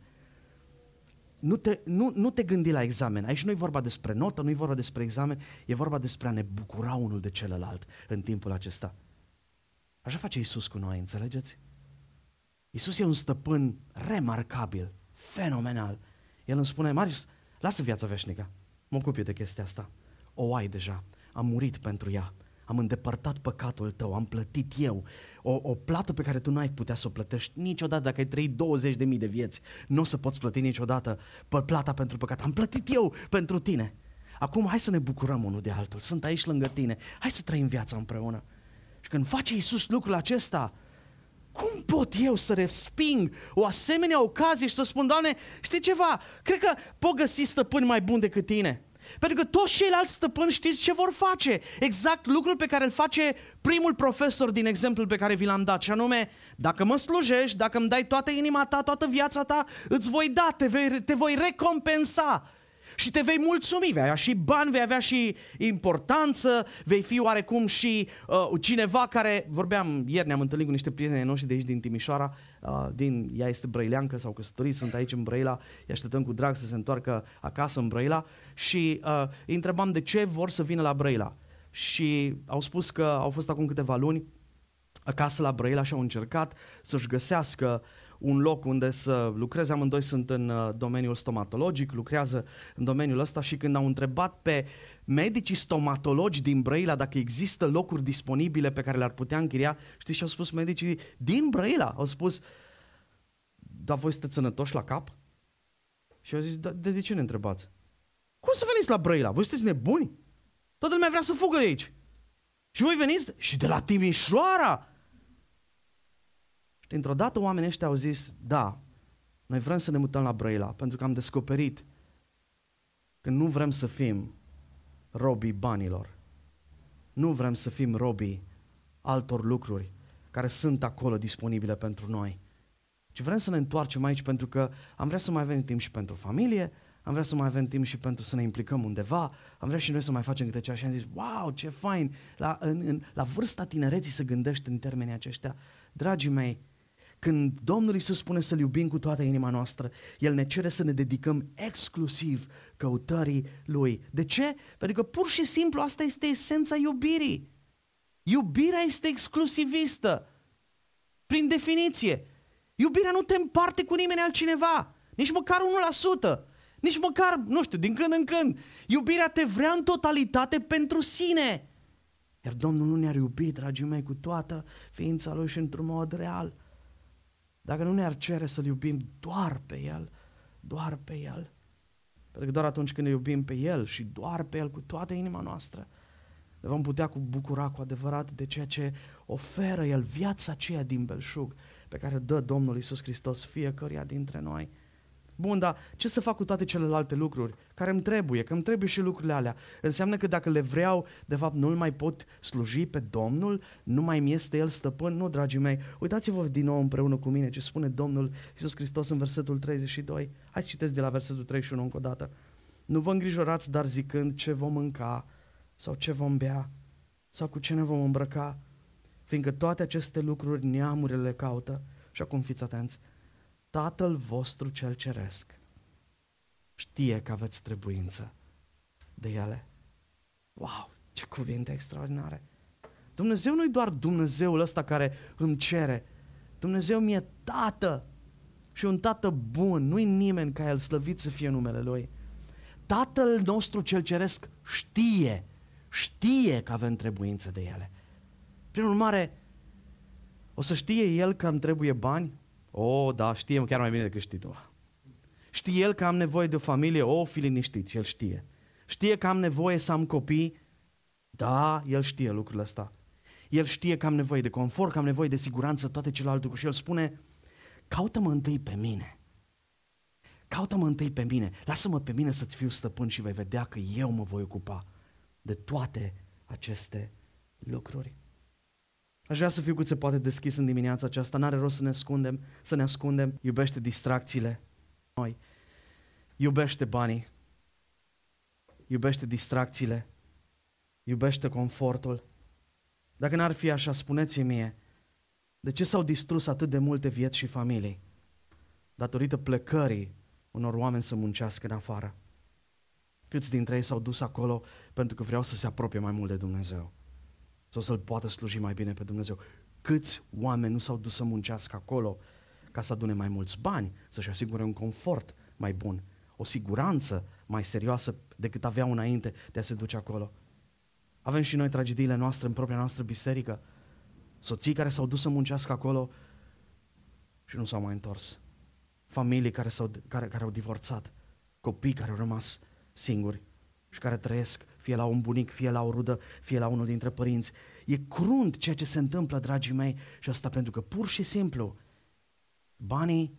Nu te gândi la examen. Aici nu e vorba despre notă, nu e vorba despre examen. E vorba despre a ne bucura unul de celălalt în timpul acesta. Așa face Iisus cu noi, înțelegeți? Iisus e un stăpân remarcabil, fenomenal. El îmi spune, Marius, lasă viața veșnică, mă ocup eu de chestia asta. O ai deja, am murit pentru ea, am îndepărtat păcatul tău, am plătit eu. O plată pe care tu n-ai putea să o plătești niciodată, dacă ai trăit 20.000 de vieți. Nu o să poți plăti niciodată plata pentru păcat. Am plătit eu pentru tine. Acum hai să ne bucurăm unul de altul, sunt aici lângă tine, hai să trăim viața împreună. Și când face Iisus lucrul acesta, cum pot eu să resping o asemenea ocazie și să spun, Doamne, știi ceva, cred că pot găsi stăpâni mai buni decât tine? Pentru că toți ceilalți stăpâni știți ce vor face, exact lucrul pe care îl face primul profesor din exemplul pe care vi l-am dat, și anume, dacă mă slujești, dacă îmi dai toată inima ta, toată viața ta, îți voi da, te voi recompensa. Și te vei mulțumi, vei avea și bani, vei avea și importanță, vei fi oarecum și cineva care, vorbeam ieri, ne-am întâlnit cu niște prieteni noștri de aici din Timișoara, ea este brăileancă, s-au căsătorit, sunt aici în Brăila, îi așteptăm cu drag să se întoarcă acasă în Brăila și îi întrebam de ce vor să vină la Brăila și au spus că au fost acum câteva luni acasă la Brăila și au încercat să-și găsească un loc unde să lucreze, amândoi sunt în domeniul stomatologic, lucrează în domeniul ăsta și când au întrebat pe medicii stomatologi din Brăila dacă există locuri disponibile pe care le-ar putea închiria, știți ce au spus medicii din Brăila? Au spus, dar voi sunteți sănătoși la cap? Și au zis, de ce ne întrebați? Cum să veniți la Brăila? Voi sunteți nebuni? Toată lumea vrea să fugă de aici. Și voi veniți și de la Timișoara. Și dintr-o dată oamenii ăștia au zis, da, noi vrem să ne mutăm la Brăila, pentru că am descoperit că nu vrem să fim robii banilor. Nu vrem să fim robii altor lucruri care sunt acolo disponibile pentru noi. Ci vrem să ne întoarcem aici pentru că am vrea să mai avem timp și pentru familie, am vrea să mai avem timp și pentru să ne implicăm undeva, am vrea și noi să mai facem câte ceva și am zis, wow, ce fain, la vârsta tinereții să gândești în termenii aceștia. Dragii mei, când Domnul Iisus spune să-L iubim cu toată inima noastră, El ne cere să ne dedicăm exclusiv căutării Lui. De ce? Pentru că pur și simplu asta este esența iubirii. Iubirea este exclusivistă, prin definiție. Iubirea nu te împarte cu nimeni altcineva, nici măcar 1%, nici măcar, nu știu, din când în când. Iubirea te vrea în totalitate pentru sine. Iar Domnul nu ne-ar iubi, dragii mei, cu toată ființa Lui și într-un mod real, dacă nu ne-ar cere să-L iubim doar pe El, doar pe El. Pentru că doar atunci când ne iubim pe El și doar pe El, cu toată inima noastră, ne vom putea bucura cu adevărat de ceea ce oferă El, viața aceea din belșug, pe care o dă Domnul Iisus Hristos fiecăruia dintre noi. Bun, dar ce să fac cu toate celelalte lucruri care îmi trebuie? Că îmi trebuie și lucrurile alea. Înseamnă că dacă le vreau, de fapt nu-L mai pot sluji pe Domnul? Nu mai mi este El stăpân? Nu, dragii mei, uitați-vă din nou împreună cu mine ce spune Domnul Iisus Hristos în versetul 32. Hai să citesc de la versetul 31 încă o dată. Nu vă îngrijorați, dar zicând ce vom mânca sau ce vom bea sau cu ce ne vom îmbrăca, fiindcă toate aceste lucruri neamurile le caută. Și acum fiți atenți. Tatăl vostru cel ceresc știe că aveți trebuință de ele. Wow, ce cuvinte extraordinare! Dumnezeu nu-i doar Dumnezeul ăsta care îmi cere. Dumnezeu mi-e tată și un tată bun. Nu-i nimeni ca El, slăvit să fie numele Lui. Tatăl nostru cel ceresc știe că avem trebuință de ele. Prin urmare, o să știe El că îmi trebuie bani? Da, știe chiar mai bine decât știi tu. Știe El că am nevoie de o familie? Fi liniștit, El știe. Știe că am nevoie să am copii? Da, El știe lucrul ăsta. El știe că am nevoie de confort, că am nevoie de siguranță, toate celelalte lucruri. Și El spune, caută-mă întâi pe mine. Caută-mă întâi pe mine. Lasă-mă pe mine să-ți fiu stăpân și vei vedea că eu mă voi ocupa de toate aceste lucruri. Aș vrea să fiu cât se poate deschis în dimineața aceasta, n-are rost să ne ascundem. Iubește distracțiile noi, iubește banii, iubește distracțiile, iubește confortul. Dacă n-ar fi așa, spuneți-mi mie, de ce s-au distrus atât de multe vieți și familii datorită plecării unor oameni să muncească în afară? Câți dintre ei s-au dus acolo pentru că vreau să se apropie mai mult de Dumnezeu? Sau să-L poată sluji mai bine pe Dumnezeu. Câți oameni nu s-au dus să muncească acolo ca să adune mai mulți bani, să-și asigure un confort mai bun, o siguranță mai serioasă decât aveau înainte de a se duce acolo. Avem și noi tragediile noastre în propria noastră biserică. Soții care s-au dus să muncească acolo și nu s-au mai întors. Familii care au divorțat. Copii care au rămas singuri și care trăiesc fie la un bunic, fie la o rudă, fie la unul dintre părinți. E crunt ceea ce se întâmplă, dragii mei, și asta pentru că pur și simplu banii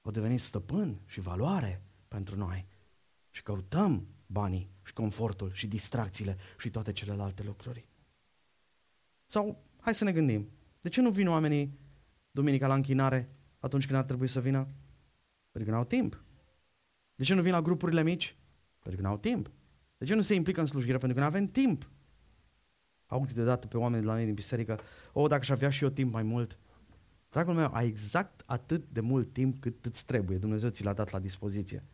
au devenit stăpân și valoare pentru noi și căutăm banii și confortul și distracțiile și toate celelalte lucruri. Sau, hai să ne gândim, de ce nu vin oamenii duminica la închinare atunci când ar trebui să vină? Pentru că n-au timp. De ce nu vin la grupurile mici? Pentru că n-au timp. De ce nu se implică în slujire? Pentru că n-avem timp. Aud deodată pe oameni de la mine din biserică, dacă aș avea și eu timp mai mult. Dragul meu, ai exact atât de mult timp cât îți trebuie. Dumnezeu ți l-a dat la dispoziție.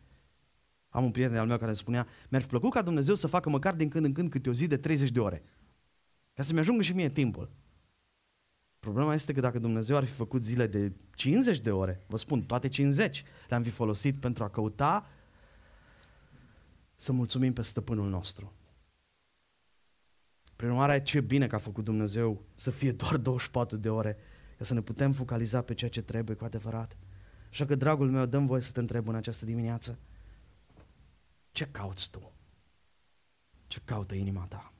Am un prieten al meu care îmi spunea, mi-ar plăcu ca Dumnezeu să facă măcar din când în când câte o zi de 30 de ore, ca să-mi ajungă și mie timpul. Problema este că dacă Dumnezeu ar fi făcut zile de 50 de ore, vă spun, toate 50 le-am fi folosit pentru a căuta să mulțumim pe stăpânul nostru. Prin urmare, ce bine că a făcut Dumnezeu să fie doar 24 de ore, ca să ne putem focaliza pe ceea ce trebuie cu adevărat. Așa că, dragul meu, dă-mi voie să te întreb în această dimineață, ce cauți tu? Ce caută inima ta?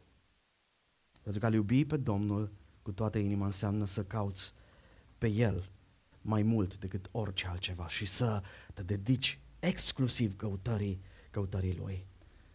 Pentru că a-L iubi pe Domnul cu toată inima înseamnă să cauți pe El mai mult decât orice altceva și să te dedici exclusiv căutării Lui.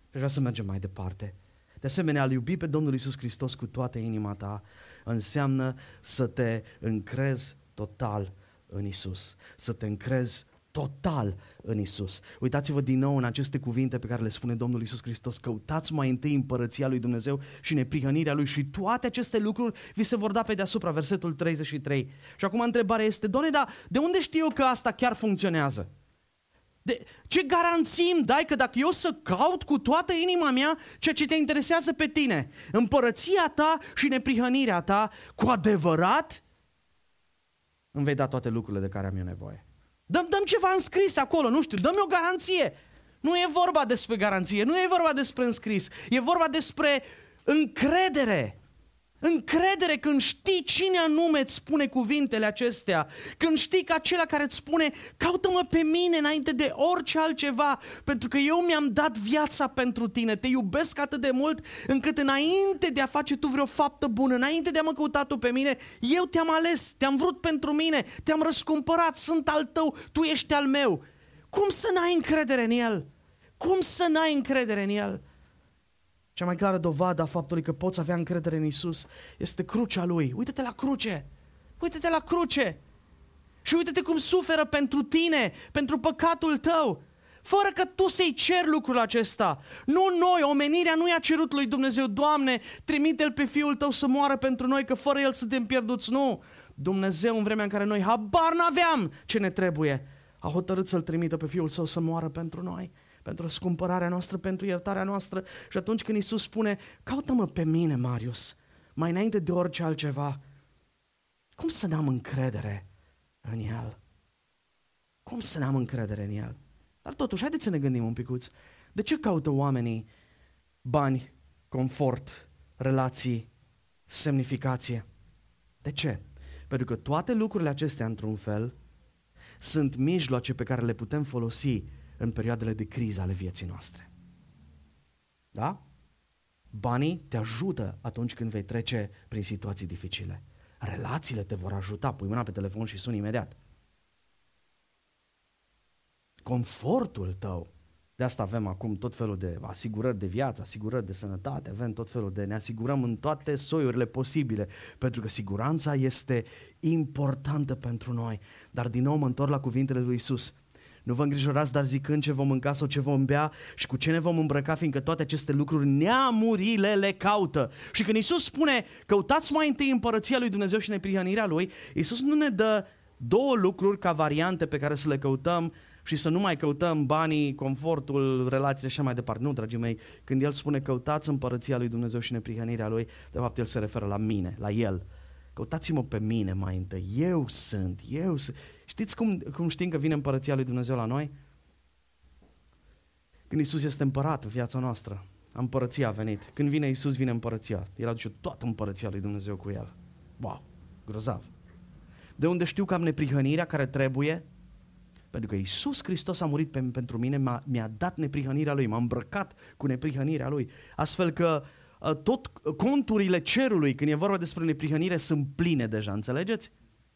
Și vreau să mergem mai departe. De asemenea, a-L iubi pe Domnul Iisus Hristos cu toată inima ta înseamnă să te încrezi total în Iisus, să te încrezi total în Iisus. Uitați-vă din nou în aceste cuvinte pe care le spune Domnul Iisus Hristos, căutați mai întâi împărăția lui Dumnezeu și neprihănirea lui și toate aceste lucruri vi se vor da pe deasupra, versetul 33. Și acum întrebarea este, Doamne, dar de unde știu eu că asta chiar funcționează? Ce garanții îmi dai că dacă eu să caut cu toată inima mea ceea ce te interesează pe tine, împărăția ta și neprihănirea ta, cu adevărat îmi vei da toate lucrurile de care am eu nevoie? Dăm ceva înscris acolo, nu știu, dăm-mi o garanție. Nu e vorba despre garanție, nu e vorba despre înscris, e vorba despre încredere. Încredere când știi cine anume îți spune cuvintele acestea, când știi că acela care îți spune caută-mă pe mine înainte de orice altceva, pentru că eu mi-am dat viața pentru tine, te iubesc atât de mult încât înainte de a face tu vreo faptă bună, înainte de a mă căuta tu pe mine, eu te-am ales, te-am vrut pentru mine, te-am răscumpărat, sunt al tău, tu ești al meu. Cum să n-ai încredere în El? Cum să n-ai încredere în El? Cea mai clară dovadă a faptului că poți avea încredere în Iisus este crucea Lui. Uită-te la cruce! Uită-te la cruce! Și uită-te cum suferă pentru tine, pentru păcatul tău, fără că tu să-i ceri lucrul acesta. Nu noi, omenirea nu i-a cerut lui Dumnezeu, Doamne, trimite-L pe Fiul Tău să moară pentru noi, că fără El suntem pierduți. Nu! Dumnezeu, în vremea în care noi habar n-aveam ce ne trebuie, a hotărât să-L trimită pe Fiul Său să moară pentru noi, pentru scumpărarea noastră, pentru iertarea noastră. Și atunci când Iisus spune, caută-mă pe mine, Marius, mai înainte de orice altceva, cum să n-am încredere în El? Cum să n-am încredere în El? Dar totuși, haideți să ne gândim un picuț. De ce caută oamenii bani, confort, relații, semnificație? De ce? Pentru că toate lucrurile acestea, într-un fel, sunt mijloace pe care le putem folosi în perioadele de criză ale vieții noastre. Da? Banii te ajută atunci când vei trece prin situații dificile. Relațiile te vor ajuta. Pui mâna pe telefon și suni imediat. Confortul tău. De asta avem acum tot felul de asigurări de viață, asigurări de sănătate, avem tot felul de... Ne asigurăm în toate soiurile posibile, pentru că siguranța este importantă pentru noi. Dar din nou mă întorc la cuvintele lui Iisus. Nu vă îngrijorați, dar zicând ce vom mânca sau ce vom bea și cu ce ne vom îmbrăca, fiindcă toate aceste lucruri neamurile le caută. Și când Iisus spune, căutați mai întâi împărăția lui Dumnezeu și neprihănirea Lui, Iisus nu ne dă două lucruri ca variante pe care să le căutăm și să nu mai căutăm banii, confortul, relații și așa mai departe. Nu, dragii mei, când El spune, căutați împărăția lui Dumnezeu și neprihănirea Lui, de fapt El se referă la mine, la El. Căutați-mă pe mine mai întâi. Eu sunt. Știți cum știm că vine împărăția lui Dumnezeu la noi? Când Iisus este împărat în viața noastră. Împărăția a venit. Când vine Iisus, vine împărăția. El aduce toată împărăția lui Dumnezeu cu el. Wow, grozav. De unde știu că am neprihănirea care trebuie? Pentru că Iisus Hristos a murit pentru mine, mi-a dat neprihănirea Lui, m-a îmbrăcat cu neprihănirea Lui. Astfel că tot conturile cerului, când e vorba despre neprihănire, sunt pline deja, înțelegeți?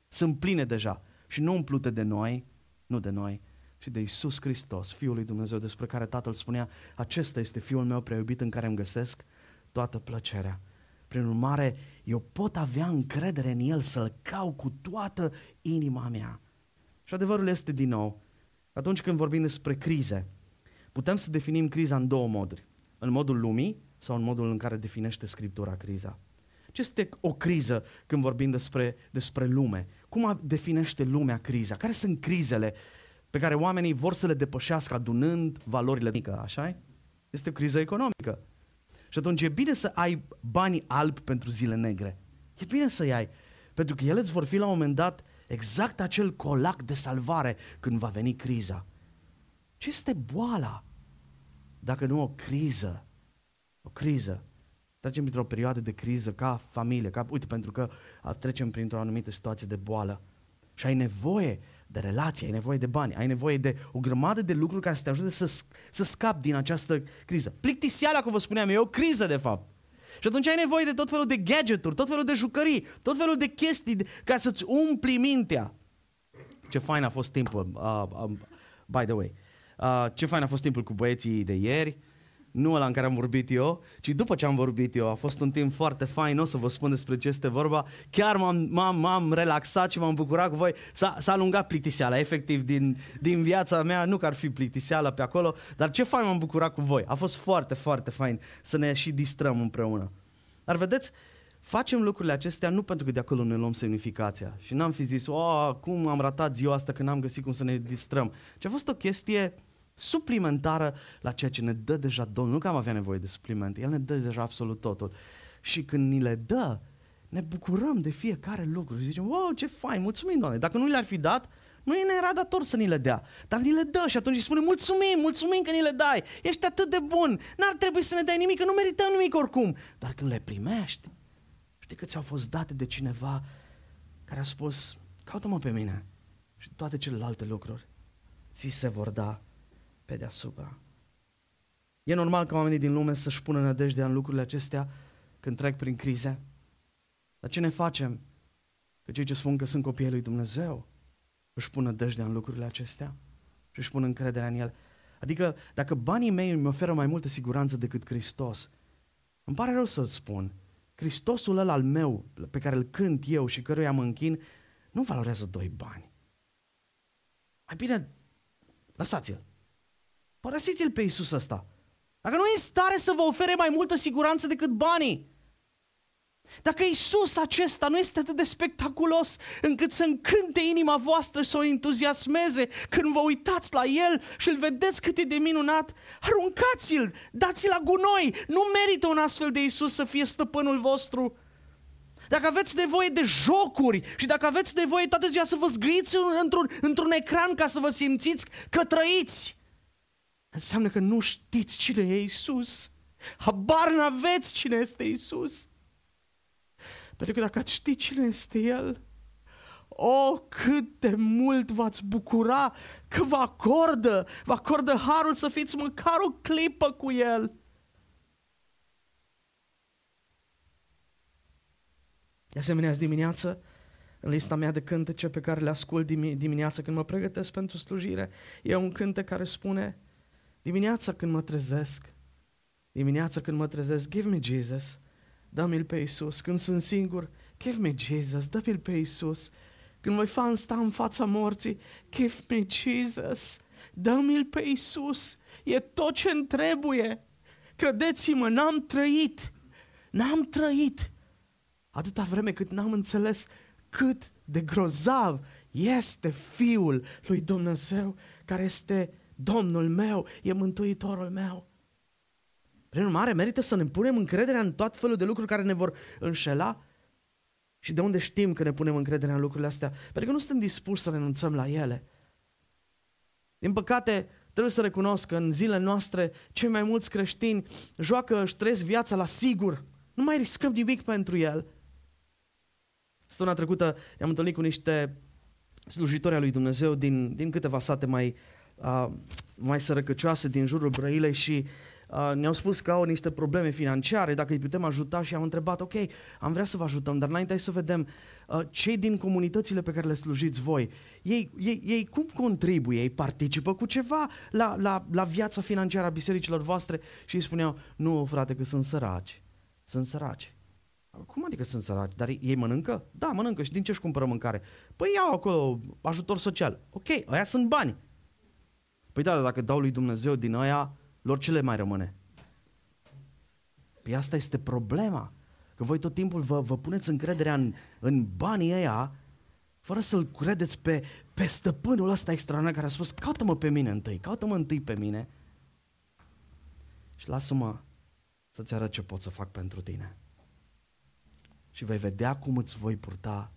Sunt pline deja și nu umplute de noi, nu de noi, ci de Iisus Hristos, Fiul lui Dumnezeu, despre care Tatăl spunea, acesta este Fiul meu prea iubit în care îmi găsesc toată plăcerea. Prin urmare, eu pot avea încredere în El, să-L caut cu toată inima mea. Și adevărul este din nou, atunci când vorbim despre crize, putem să definim criza în două moduri. În modul lumii sau în modul în care definește Scriptura criza. Ce este o criză când vorbim despre lume? Cum definește lumea criza? Care sunt crizele pe care oamenii vor să le depășească adunând valorile mică, așa-i? Este o criză economică. Și atunci e bine să ai bani albi pentru zile negre. E bine să-i ai, pentru că ele îți vor fi la un moment dat exact acel colac de salvare când va veni criza. Ce este boala dacă nu o criză? O criză. Trecem printr-o perioadă de criză ca familie, pentru că trecem printr-o anumită situație de boală și ai nevoie de relație, ai nevoie de bani, ai nevoie de o grămadă de lucruri care să te ajute să scapi din această criză. Plictiseala, cum vă spuneam eu, e o criză de fapt. Și atunci ai nevoie de tot felul de gadgeturi, tot felul de jucării, tot felul de chestii ca să-ți umpli mintea. Ce fain a fost timpul, by the way, ce fain a fost timpul cu băieții de ieri, nu ăla în care am vorbit eu, ci după ce am vorbit eu. A fost un timp foarte fain, o să vă spun despre ce este vorba. Chiar m-am relaxat și m-am bucurat cu voi. S-a alungat plictiseala, efectiv, din viața mea. Nu că ar fi plictiseala pe acolo, dar ce fain m-am bucurat cu voi. A fost foarte, foarte fain să ne și distrăm împreună. Dar vedeți, facem lucrurile acestea nu pentru că de acolo ne luăm semnificația. Și n-am fi zis, cum am ratat ziua asta că n-am găsit cum să ne distrăm. Ce a fost o chestie suplimentară la ceea ce ne dă deja Domnul. Nu că am avea nevoie de supliment, El ne dă deja absolut totul. Și când ni le dă, ne bucurăm de fiecare lucru și zicem, wow, ce fain, mulțumim, Doamne. Dacă nu le-ar fi dat, nu ne era dator să ni le dea, dar ni le dă și atunci îi spune, mulțumim că ni le dai, ești atât de bun, n-ar trebui să ne dai nimic, că nu merităm nimic oricum. Dar când le primești, știi că ți-au fost date de cineva care a spus, caută-mă pe mine și toate celelalte lucruri ți se vor da pe deasupra. E normal ca oamenii din lume să-și pună nădejdea în lucrurile acestea când trec prin crize. Dar ce ne facem? Că cei ce spun că sunt copiii lui Dumnezeu își pun nădejdea în lucrurile acestea și își pun încrederea în El. Adică dacă banii mei îmi oferă mai multă siguranță decât Hristos, îmi pare rău să-l spun, Hristosul ăla al meu pe care îl cânt eu și căruia mă închin nu valorează 2 bani. Mai bine lăsați-l. Părăsiți-l pe Iisus ăsta. Dacă nu e în stare să vă ofere mai multă siguranță decât banii. Dacă Iisus acesta nu este atât de spectaculos încât să încânte inima voastră și să o entuziasmeze când vă uitați la El și îl vedeți cât e de minunat, aruncați-l, dați-l la gunoi. Nu merită un astfel de Iisus să fie stăpânul vostru. Dacă aveți nevoie de jocuri și dacă aveți nevoie toată ziua să vă zgâiți într-un ecran ca să vă simțiți că trăiți, înseamnă că nu știți cine e Iisus. Habar n-aveți cine este Iisus. Pentru că dacă ați ști cine este El, cât de mult v-ați bucura că vă acordă harul să fiți măcar o clipă cu El. De asemenea, azi dimineață, în lista mea de cântece pe care le ascult dimineața când mă pregătesc pentru slujire, e un cântec care spune, dimineața când mă trezesc, give me Jesus, dă-mi-l pe Iisus. Când sunt singur, give me Jesus, dă-mi-l pe Iisus. Când voi sta în fața morții, give me Jesus, dă-mi-l pe Iisus. E tot ce-mi trebuie. Credeți-mă, n-am trăit atâta vreme cât n-am înțeles cât de grozav este Fiul lui Dumnezeu care este Domnul meu, e mântuitorul meu. Prin urmare, merită să ne punem încrederea în tot felul de lucruri care ne vor înșela Și de unde știm că ne punem încrederea în lucrurile astea? Pentru că nu suntem dispuși să renunțăm la ele. Din păcate, trebuie să recunosc că în zilele noastre cei mai mulți creștini joacă, își trăiesc viața la sigur. Nu mai riscăm nimic pentru el. Săptămâna trecută ne-am întâlnit cu niște slujitori al lui Dumnezeu din câteva sate mai sărăcăcioase din jurul Brăilei și ne-au spus că au niște probleme financiare, dacă îi putem ajuta, și am întrebat, ok, am vrea să vă ajutăm, dar înainte hai să vedem cei din comunitățile pe care le slujiți voi, ei cum contribuie, ei participă cu ceva la viața financiară a bisericilor voastre? Și îi spuneau, nu frate, că sunt săraci. Cum adică sunt săraci? Dar ei mănâncă? Da, mănâncă. Și din ce își cumpără mâncare? Păi iau acolo ajutor social. Ok, aia sunt bani. Păi da, dacă dau lui Dumnezeu din aia, lor ce le mai rămâne? Păi asta este problema. Că voi tot timpul vă puneți încrederea în banii ăia, fără să-l credeți pe stăpânul ăsta extraordinar care a spus, caută-mă întâi pe mine și lasă-mă să-ți arăt ce pot să fac pentru tine. Și vei vedea cum îți voi purta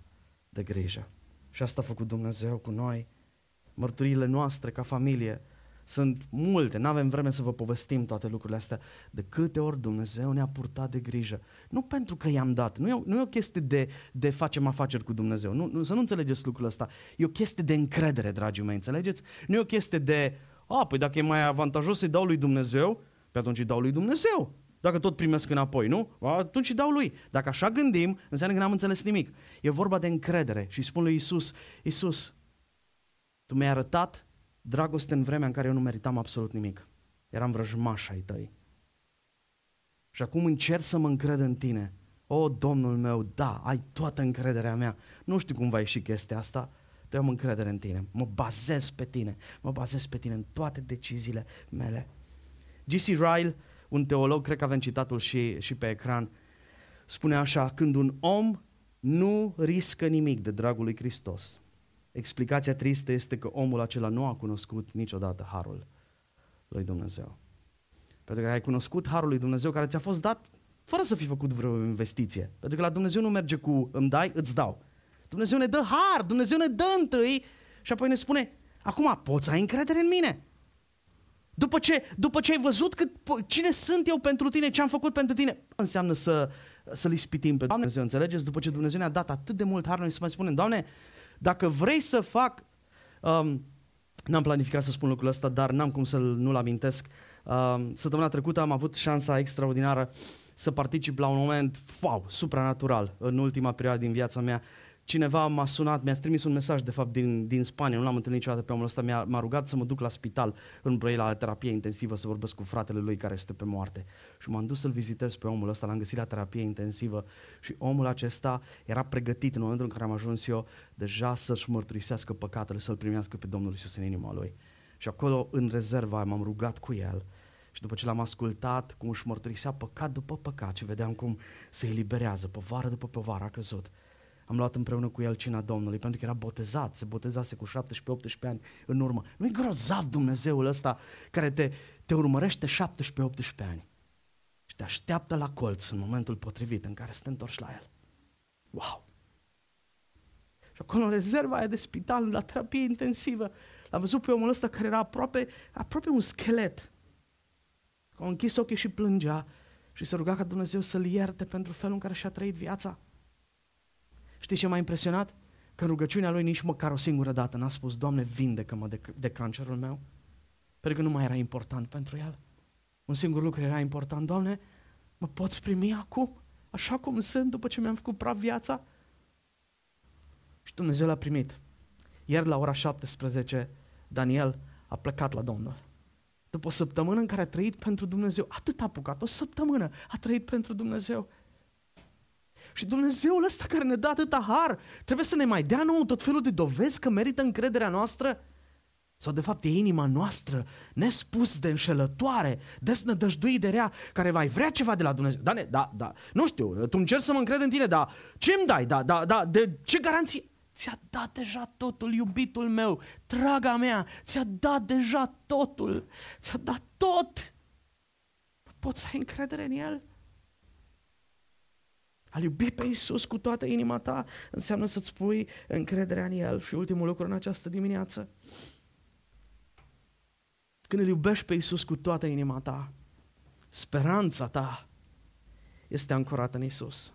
de grijă. Și asta a făcut Dumnezeu cu noi. Mărturiile noastre ca familie sunt multe, n-avem vreme să vă povestim toate lucrurile astea. De câte ori Dumnezeu ne-a purtat de grijă. Nu pentru că i-am dat, nu e o chestie de facem afaceri cu Dumnezeu, nu, să nu înțelegeți lucrul ăsta. E o chestie de încredere, dragii mei, înțelegeți? Nu e o chestie de, păi dacă e mai avantajos să-i dau lui Dumnezeu, pe atunci îi dau lui Dumnezeu. Dacă tot primesc înapoi, nu? Atunci îi dau lui. Dacă așa gândim, înseamnă că n-am înțeles nimic. E vorba de încredere și spun lui Iisus, tu mi-ai arătat dragoste în vremea în care eu nu meritam absolut nimic. Eram vrăjmaș ai tăi. Și acum încerc să mă încred în tine. O, Domnul meu, da, ai toată încrederea mea. Nu știu cum va ieși chestia asta, dar eu am încredere în tine. Mă bazez pe tine. Mă bazez pe tine în toate deciziile mele. G.C. Ryle, un teolog, cred că avem citatul și pe ecran, spune așa: când un om nu riscă nimic de dragul lui Hristos, explicația tristă este că omul acela nu a cunoscut niciodată harul lui Dumnezeu. Pentru că ai cunoscut harul lui Dumnezeu care ți-a fost dat fără să fi făcut vreo investiție. Pentru că la Dumnezeu nu merge cu îmi dai, îți dau. Dumnezeu ne dă har, Dumnezeu ne dă întâi și apoi ne spune, acum poți ai încredere în mine. După ce ai văzut cine sunt eu pentru tine, ce am făcut pentru tine, înseamnă să-L ispitim pe Dumnezeu, înțelegeți? După ce Dumnezeu ne-a dat atât de mult har, noi să mai spunem, Doamne, dacă vrei să fac, n-am planificat să spun lucrul ăsta, dar n-am cum să nu-l amintesc. Săptămâna trecută am avut șansa extraordinară să particip la un moment, supranatural, în ultima perioadă din viața mea. Cineva m-a sunat, mi-a trimis un mesaj de fapt din Spania, nu l-am întâlnit niciodată pe omul ăsta, m-a rugat să mă duc la spital în Brăila la terapie intensivă să vorbesc cu fratele lui care este pe moarte. Și m-am dus să-l vizitez pe omul ăsta, l-am găsit la terapie intensivă și omul acesta era pregătit în momentul în care am ajuns eu deja să-și mărturisească păcatele, să-l primească pe Domnul Iisus în inima lui. Și acolo în rezerva m-am rugat cu el. Și după ce l-am ascultat, cum își mărturisea păcat după păcat și vedeam cum se eliberează, povară după povară a căzut. Am luat împreună cu el cina Domnului, pentru că era botezat, se botezase cu 17-18 ani în urmă. Nu-i grozav Dumnezeul ăsta care te urmărește 17-18 ani și te așteaptă la colț în momentul potrivit în care să te întorci la el? Wow! Și acolo în rezerva aia de spital, la terapie intensivă, l-am văzut pe omul ăsta care era aproape un schelet. A închis ochii și plângea și se ruga ca Dumnezeu să-l ierte pentru felul în care și-a trăit viața. Știi ce m-a impresionat? Că în rugăciunea lui nici măcar o singură dată n-a spus, Doamne, vindecă-mă de cancerul meu. Pentru că nu mai era important pentru el. Un singur lucru era important, Doamne, mă poți primi acum, așa cum sunt, după ce mi-am făcut praf viața? Și Dumnezeu l-a primit. Ieri la ora 17, Daniel a plecat la Domnul. După o săptămână în care a trăit pentru Dumnezeu, atât a apucat, o săptămână a trăit pentru Dumnezeu. Și Dumnezeul ăsta care ne dă atâta har, trebuie să ne mai dea nouă tot felul de dovezi că merită încrederea noastră? Sau de fapt e inima noastră, nespus de înșelătoare, desnădăjduit de rea, care mai vrea ceva de la Dumnezeu? Da, nu știu, tu îmi ceri să mă încred în tine, dar ce îmi dai? De ce garanție? Ți-a dat deja totul, iubitul meu, draga mea, ți-a dat deja totul, ți-a dat tot. Poți să ai încredere în el? A-L iubi pe Iisus cu toată inima ta înseamnă să-ți pui încrederea în El. Și ultimul lucru în această dimineață. Când îl iubești pe Iisus cu toată inima ta, speranța ta este ancorată în Iisus.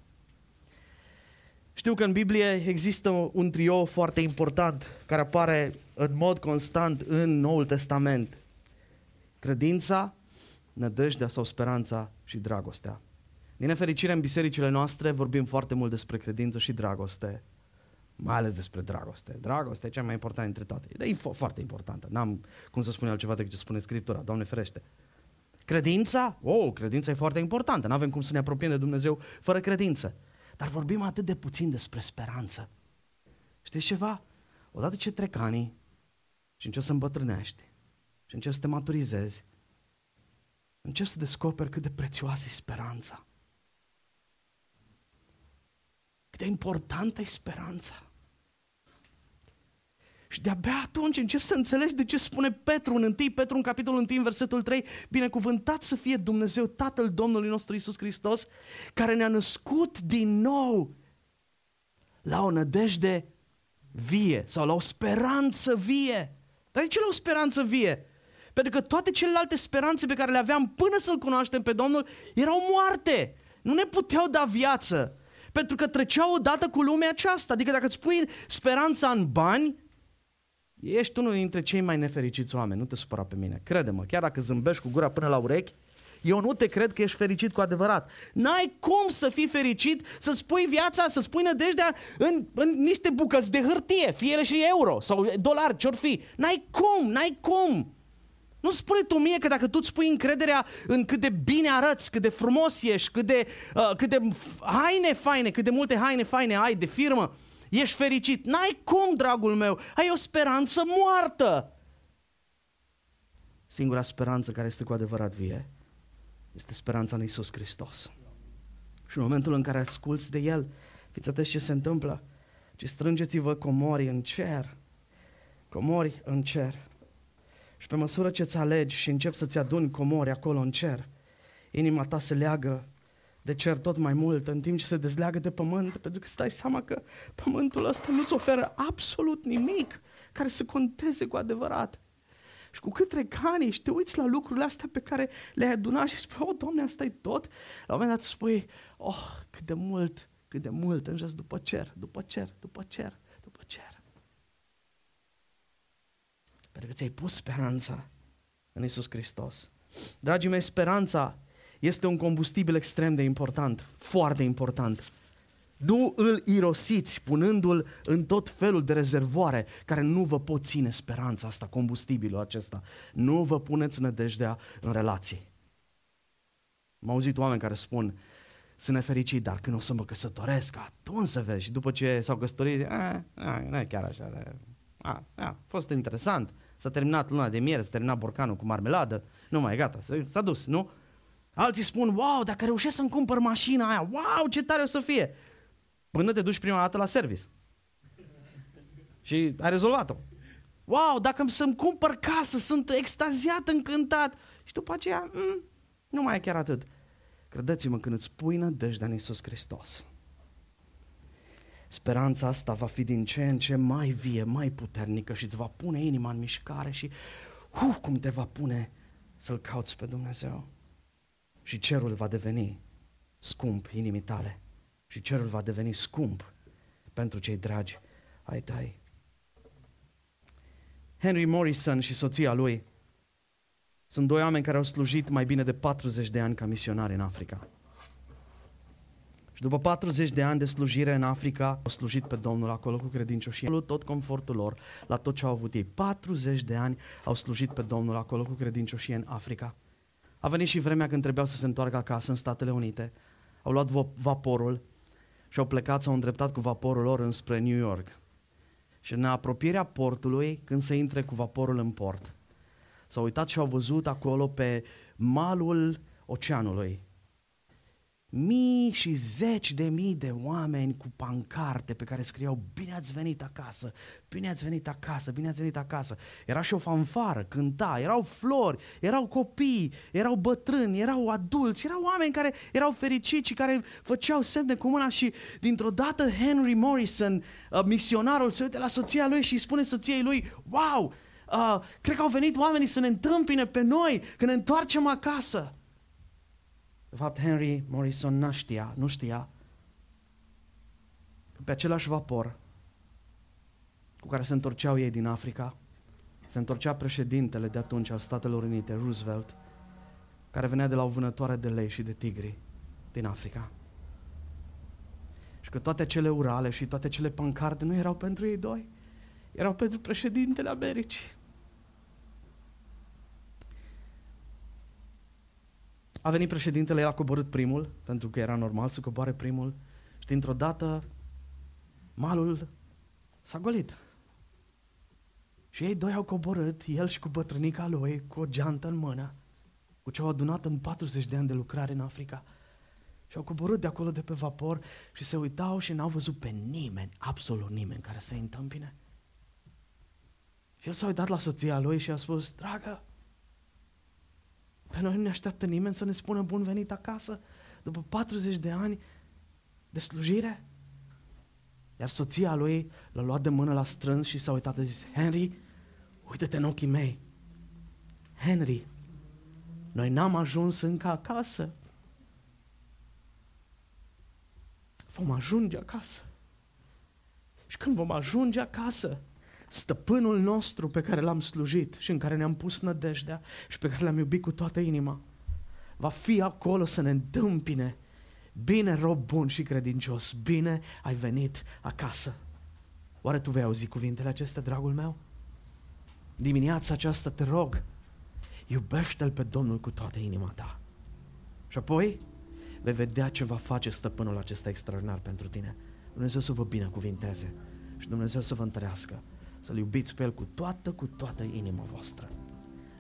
Știu că în Biblie există un trio foarte important care apare în mod constant în Noul Testament. Credința, nădejdea sau speranța și dragostea. Din nefericire, în bisericile noastre vorbim foarte mult despre credință și dragoste, mai ales despre dragoste. Dragostea e cea mai importantă dintre toate. Dar e foarte importantă. N-am cum să spun altceva decât ce spune Scriptura, Doamne ferește. Credința? Oh, credința e foarte importantă. N-avem cum să ne apropiem de Dumnezeu fără credință. Dar vorbim atât de puțin despre speranță. Știți ceva? Odată ce trec anii și începi să îmbătrânești și începi să te maturizezi, începi să descoperi cât de prețioasă e speranța. Cât de importantă e speranța. Și de-abia atunci începi să înțelegi de ce spune Petru în 1 Petru, în capitolul 1, versetul 3, binecuvântat să fie Dumnezeu, Tatăl Domnului nostru Iisus Hristos, care ne-a născut din nou la o nădejde vie sau la o speranță vie. Dar de ce la o speranță vie? Pentru că toate celelalte speranțe pe care le aveam până să-L cunoaștem pe Domnul erau moarte. Nu ne puteau da viață. Pentru că treceau odată cu lumea aceasta. Adică dacă îți pui speranța în bani, ești unul dintre cei mai nefericiți oameni. Nu te supăra pe mine. Crede-mă, chiar dacă zâmbești cu gura până la urechi, eu nu te cred că ești fericit cu adevărat. N-ai cum să fii fericit, să-ți pui viața, să-ți pui nădejdea în niște bucăți de hârtie, fie ele și euro sau dolari, ce-or fi. N-ai cum. Nu spune tu mie că dacă tu îți pui încrederea în cât de bine arăți, cât de frumos ești, cât de haine faine, cât de multe haine faine ai de firmă, ești fericit. N-ai cum, dragul meu, ai o speranță moartă. Singura speranță care este cu adevărat vie este speranța în Iisus Hristos. Și în momentul în care asculți de El, fiți atenți ce se întâmplă, ci strângeți-vă comori în cer. Și pe măsură ce îți alegi și începi să-ți aduni comori acolo în cer, inima ta se leagă de cer tot mai mult, în timp ce se dezleagă de pământ, pentru că îți dai seama că pământul ăsta nu-ți oferă absolut nimic care să conteze cu adevărat. Și cu cât trec ani și te uiți la lucrurile astea pe care le-ai adunat și spui, oh, Doamne, asta e tot? La un moment dat spui, oh, cât de mult, în jos după cer. Pentru că ți-ai pus speranța în Iisus Hristos. Dragii mei, speranța este un combustibil extrem de important, foarte important. Nu îl irosiți punându-l în tot felul de rezervoare care nu vă pot ține speranța asta, combustibilul acesta. Nu vă puneți nădejdea în relații. M-au auzit oameni care spun, sunt nefericit, dar când o să mă căsătoresc, atunci să vezi. Și după ce s-au căsătorit, nu e chiar așa, a fost interesant. S-a terminat luna de miere, s-a terminat borcanul cu marmeladă, nu mai e gata, s-a dus, nu? Alții spun, wow, dacă reușesc să-mi cumpăr mașina aia, wow, ce tare o să fie! Până te duci prima dată la service și ai rezolvat-o. Wow, dacă să-mi cumpăr casă, sunt extaziat, încântat. Și după aceea, nu mai e chiar atât. Credeți-mă, când îți pui nădejdea în Iisus Hristos, speranța asta va fi din ce în ce mai vie, mai puternică și îți va pune inima în mișcare și cum te va pune să-L cauți pe Dumnezeu. Și cerul va deveni scump inimii tale. Și cerul va deveni scump pentru cei dragi ai tăi. Henry Morrison și soția lui sunt doi oameni care au slujit mai bine de 40 de ani ca misionari în Africa. Și după 40 de ani de slujire în Africa, au slujit pe Domnul acolo cu credincioșie, tot confortul lor, la tot ce au avut ei. 40 de ani au slujit pe Domnul acolo cu credincioșie în Africa. A venit și vremea când trebuiau să se întoarcă acasă în Statele Unite. Au luat vaporul și au plecat, s-au îndreptat cu vaporul lor înspre New York. Și în apropierea portului, când se intre cu vaporul în port, s-au uitat și au văzut acolo pe malul oceanului Mii și zeci de mii de oameni cu pancarte pe care scriau bine ați venit acasă, bine ați venit acasă, bine ați venit acasă. Era și o fanfară, cânta, erau flori, erau copii, erau bătrâni, erau adulți, erau oameni care erau fericiți și care făceau semne cu mâna și dintr-o dată Henry Morrison, misionarul, se uită la soția lui și îi spune soției lui: wow, cred că au venit oamenii să ne întâmpine pe noi când ne întoarcem acasă. De fapt, Henry Morrison nu știa că pe același vapor cu care se întorceau ei din Africa, se întorcea președintele de atunci al Statelor Unite, Roosevelt, care venea de la o vânătoare de lei și de tigri din Africa. Și că toate cele urale și toate cele pancarte nu erau pentru ei doi, erau pentru președintele Americii. A venit președintele, el a coborât primul, pentru că era normal să coboare primul, și dintr-o dată malul s-a golit. Și ei doi au coborât, el și cu bătrânica lui, cu o geantă în mână, cu ce au adunat în 40 de ani de lucrare în Africa. Și au coborât de acolo de pe vapor și se uitau și n-au văzut pe nimeni, absolut nimeni care să-i întâmpine. Și el s-a uitat la soția lui și a spus: dragă, pe noi nu ne așteaptă nimeni să ne spună bun venit acasă după 40 de ani de slujire? Iar soția lui l-a luat de mână, l-a strâns și s-a uitat și a zis: Henry, uite-te în ochii mei. Henry, noi n-am ajuns încă acasă. Vom ajunge acasă. Și când vom ajunge acasă, Stăpânul nostru pe care l-am slujit și în care ne-am pus nădejdea și pe care l-am iubit cu toată inima va fi acolo să ne întâmpine. Bine, rob bun și credincios, bine ai venit acasă. Oare tu vei auzi cuvintele acestea, dragul meu? Dimineața aceasta te rog, iubește-L pe Domnul cu toată inima ta. Și apoi vei vedea ce va face stăpânul acesta extraordinar pentru tine. Dumnezeu să vă binecuvinteze și Dumnezeu să vă întărească. Să-L iubiți pe El cu toată inima voastră.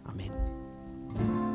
Amin.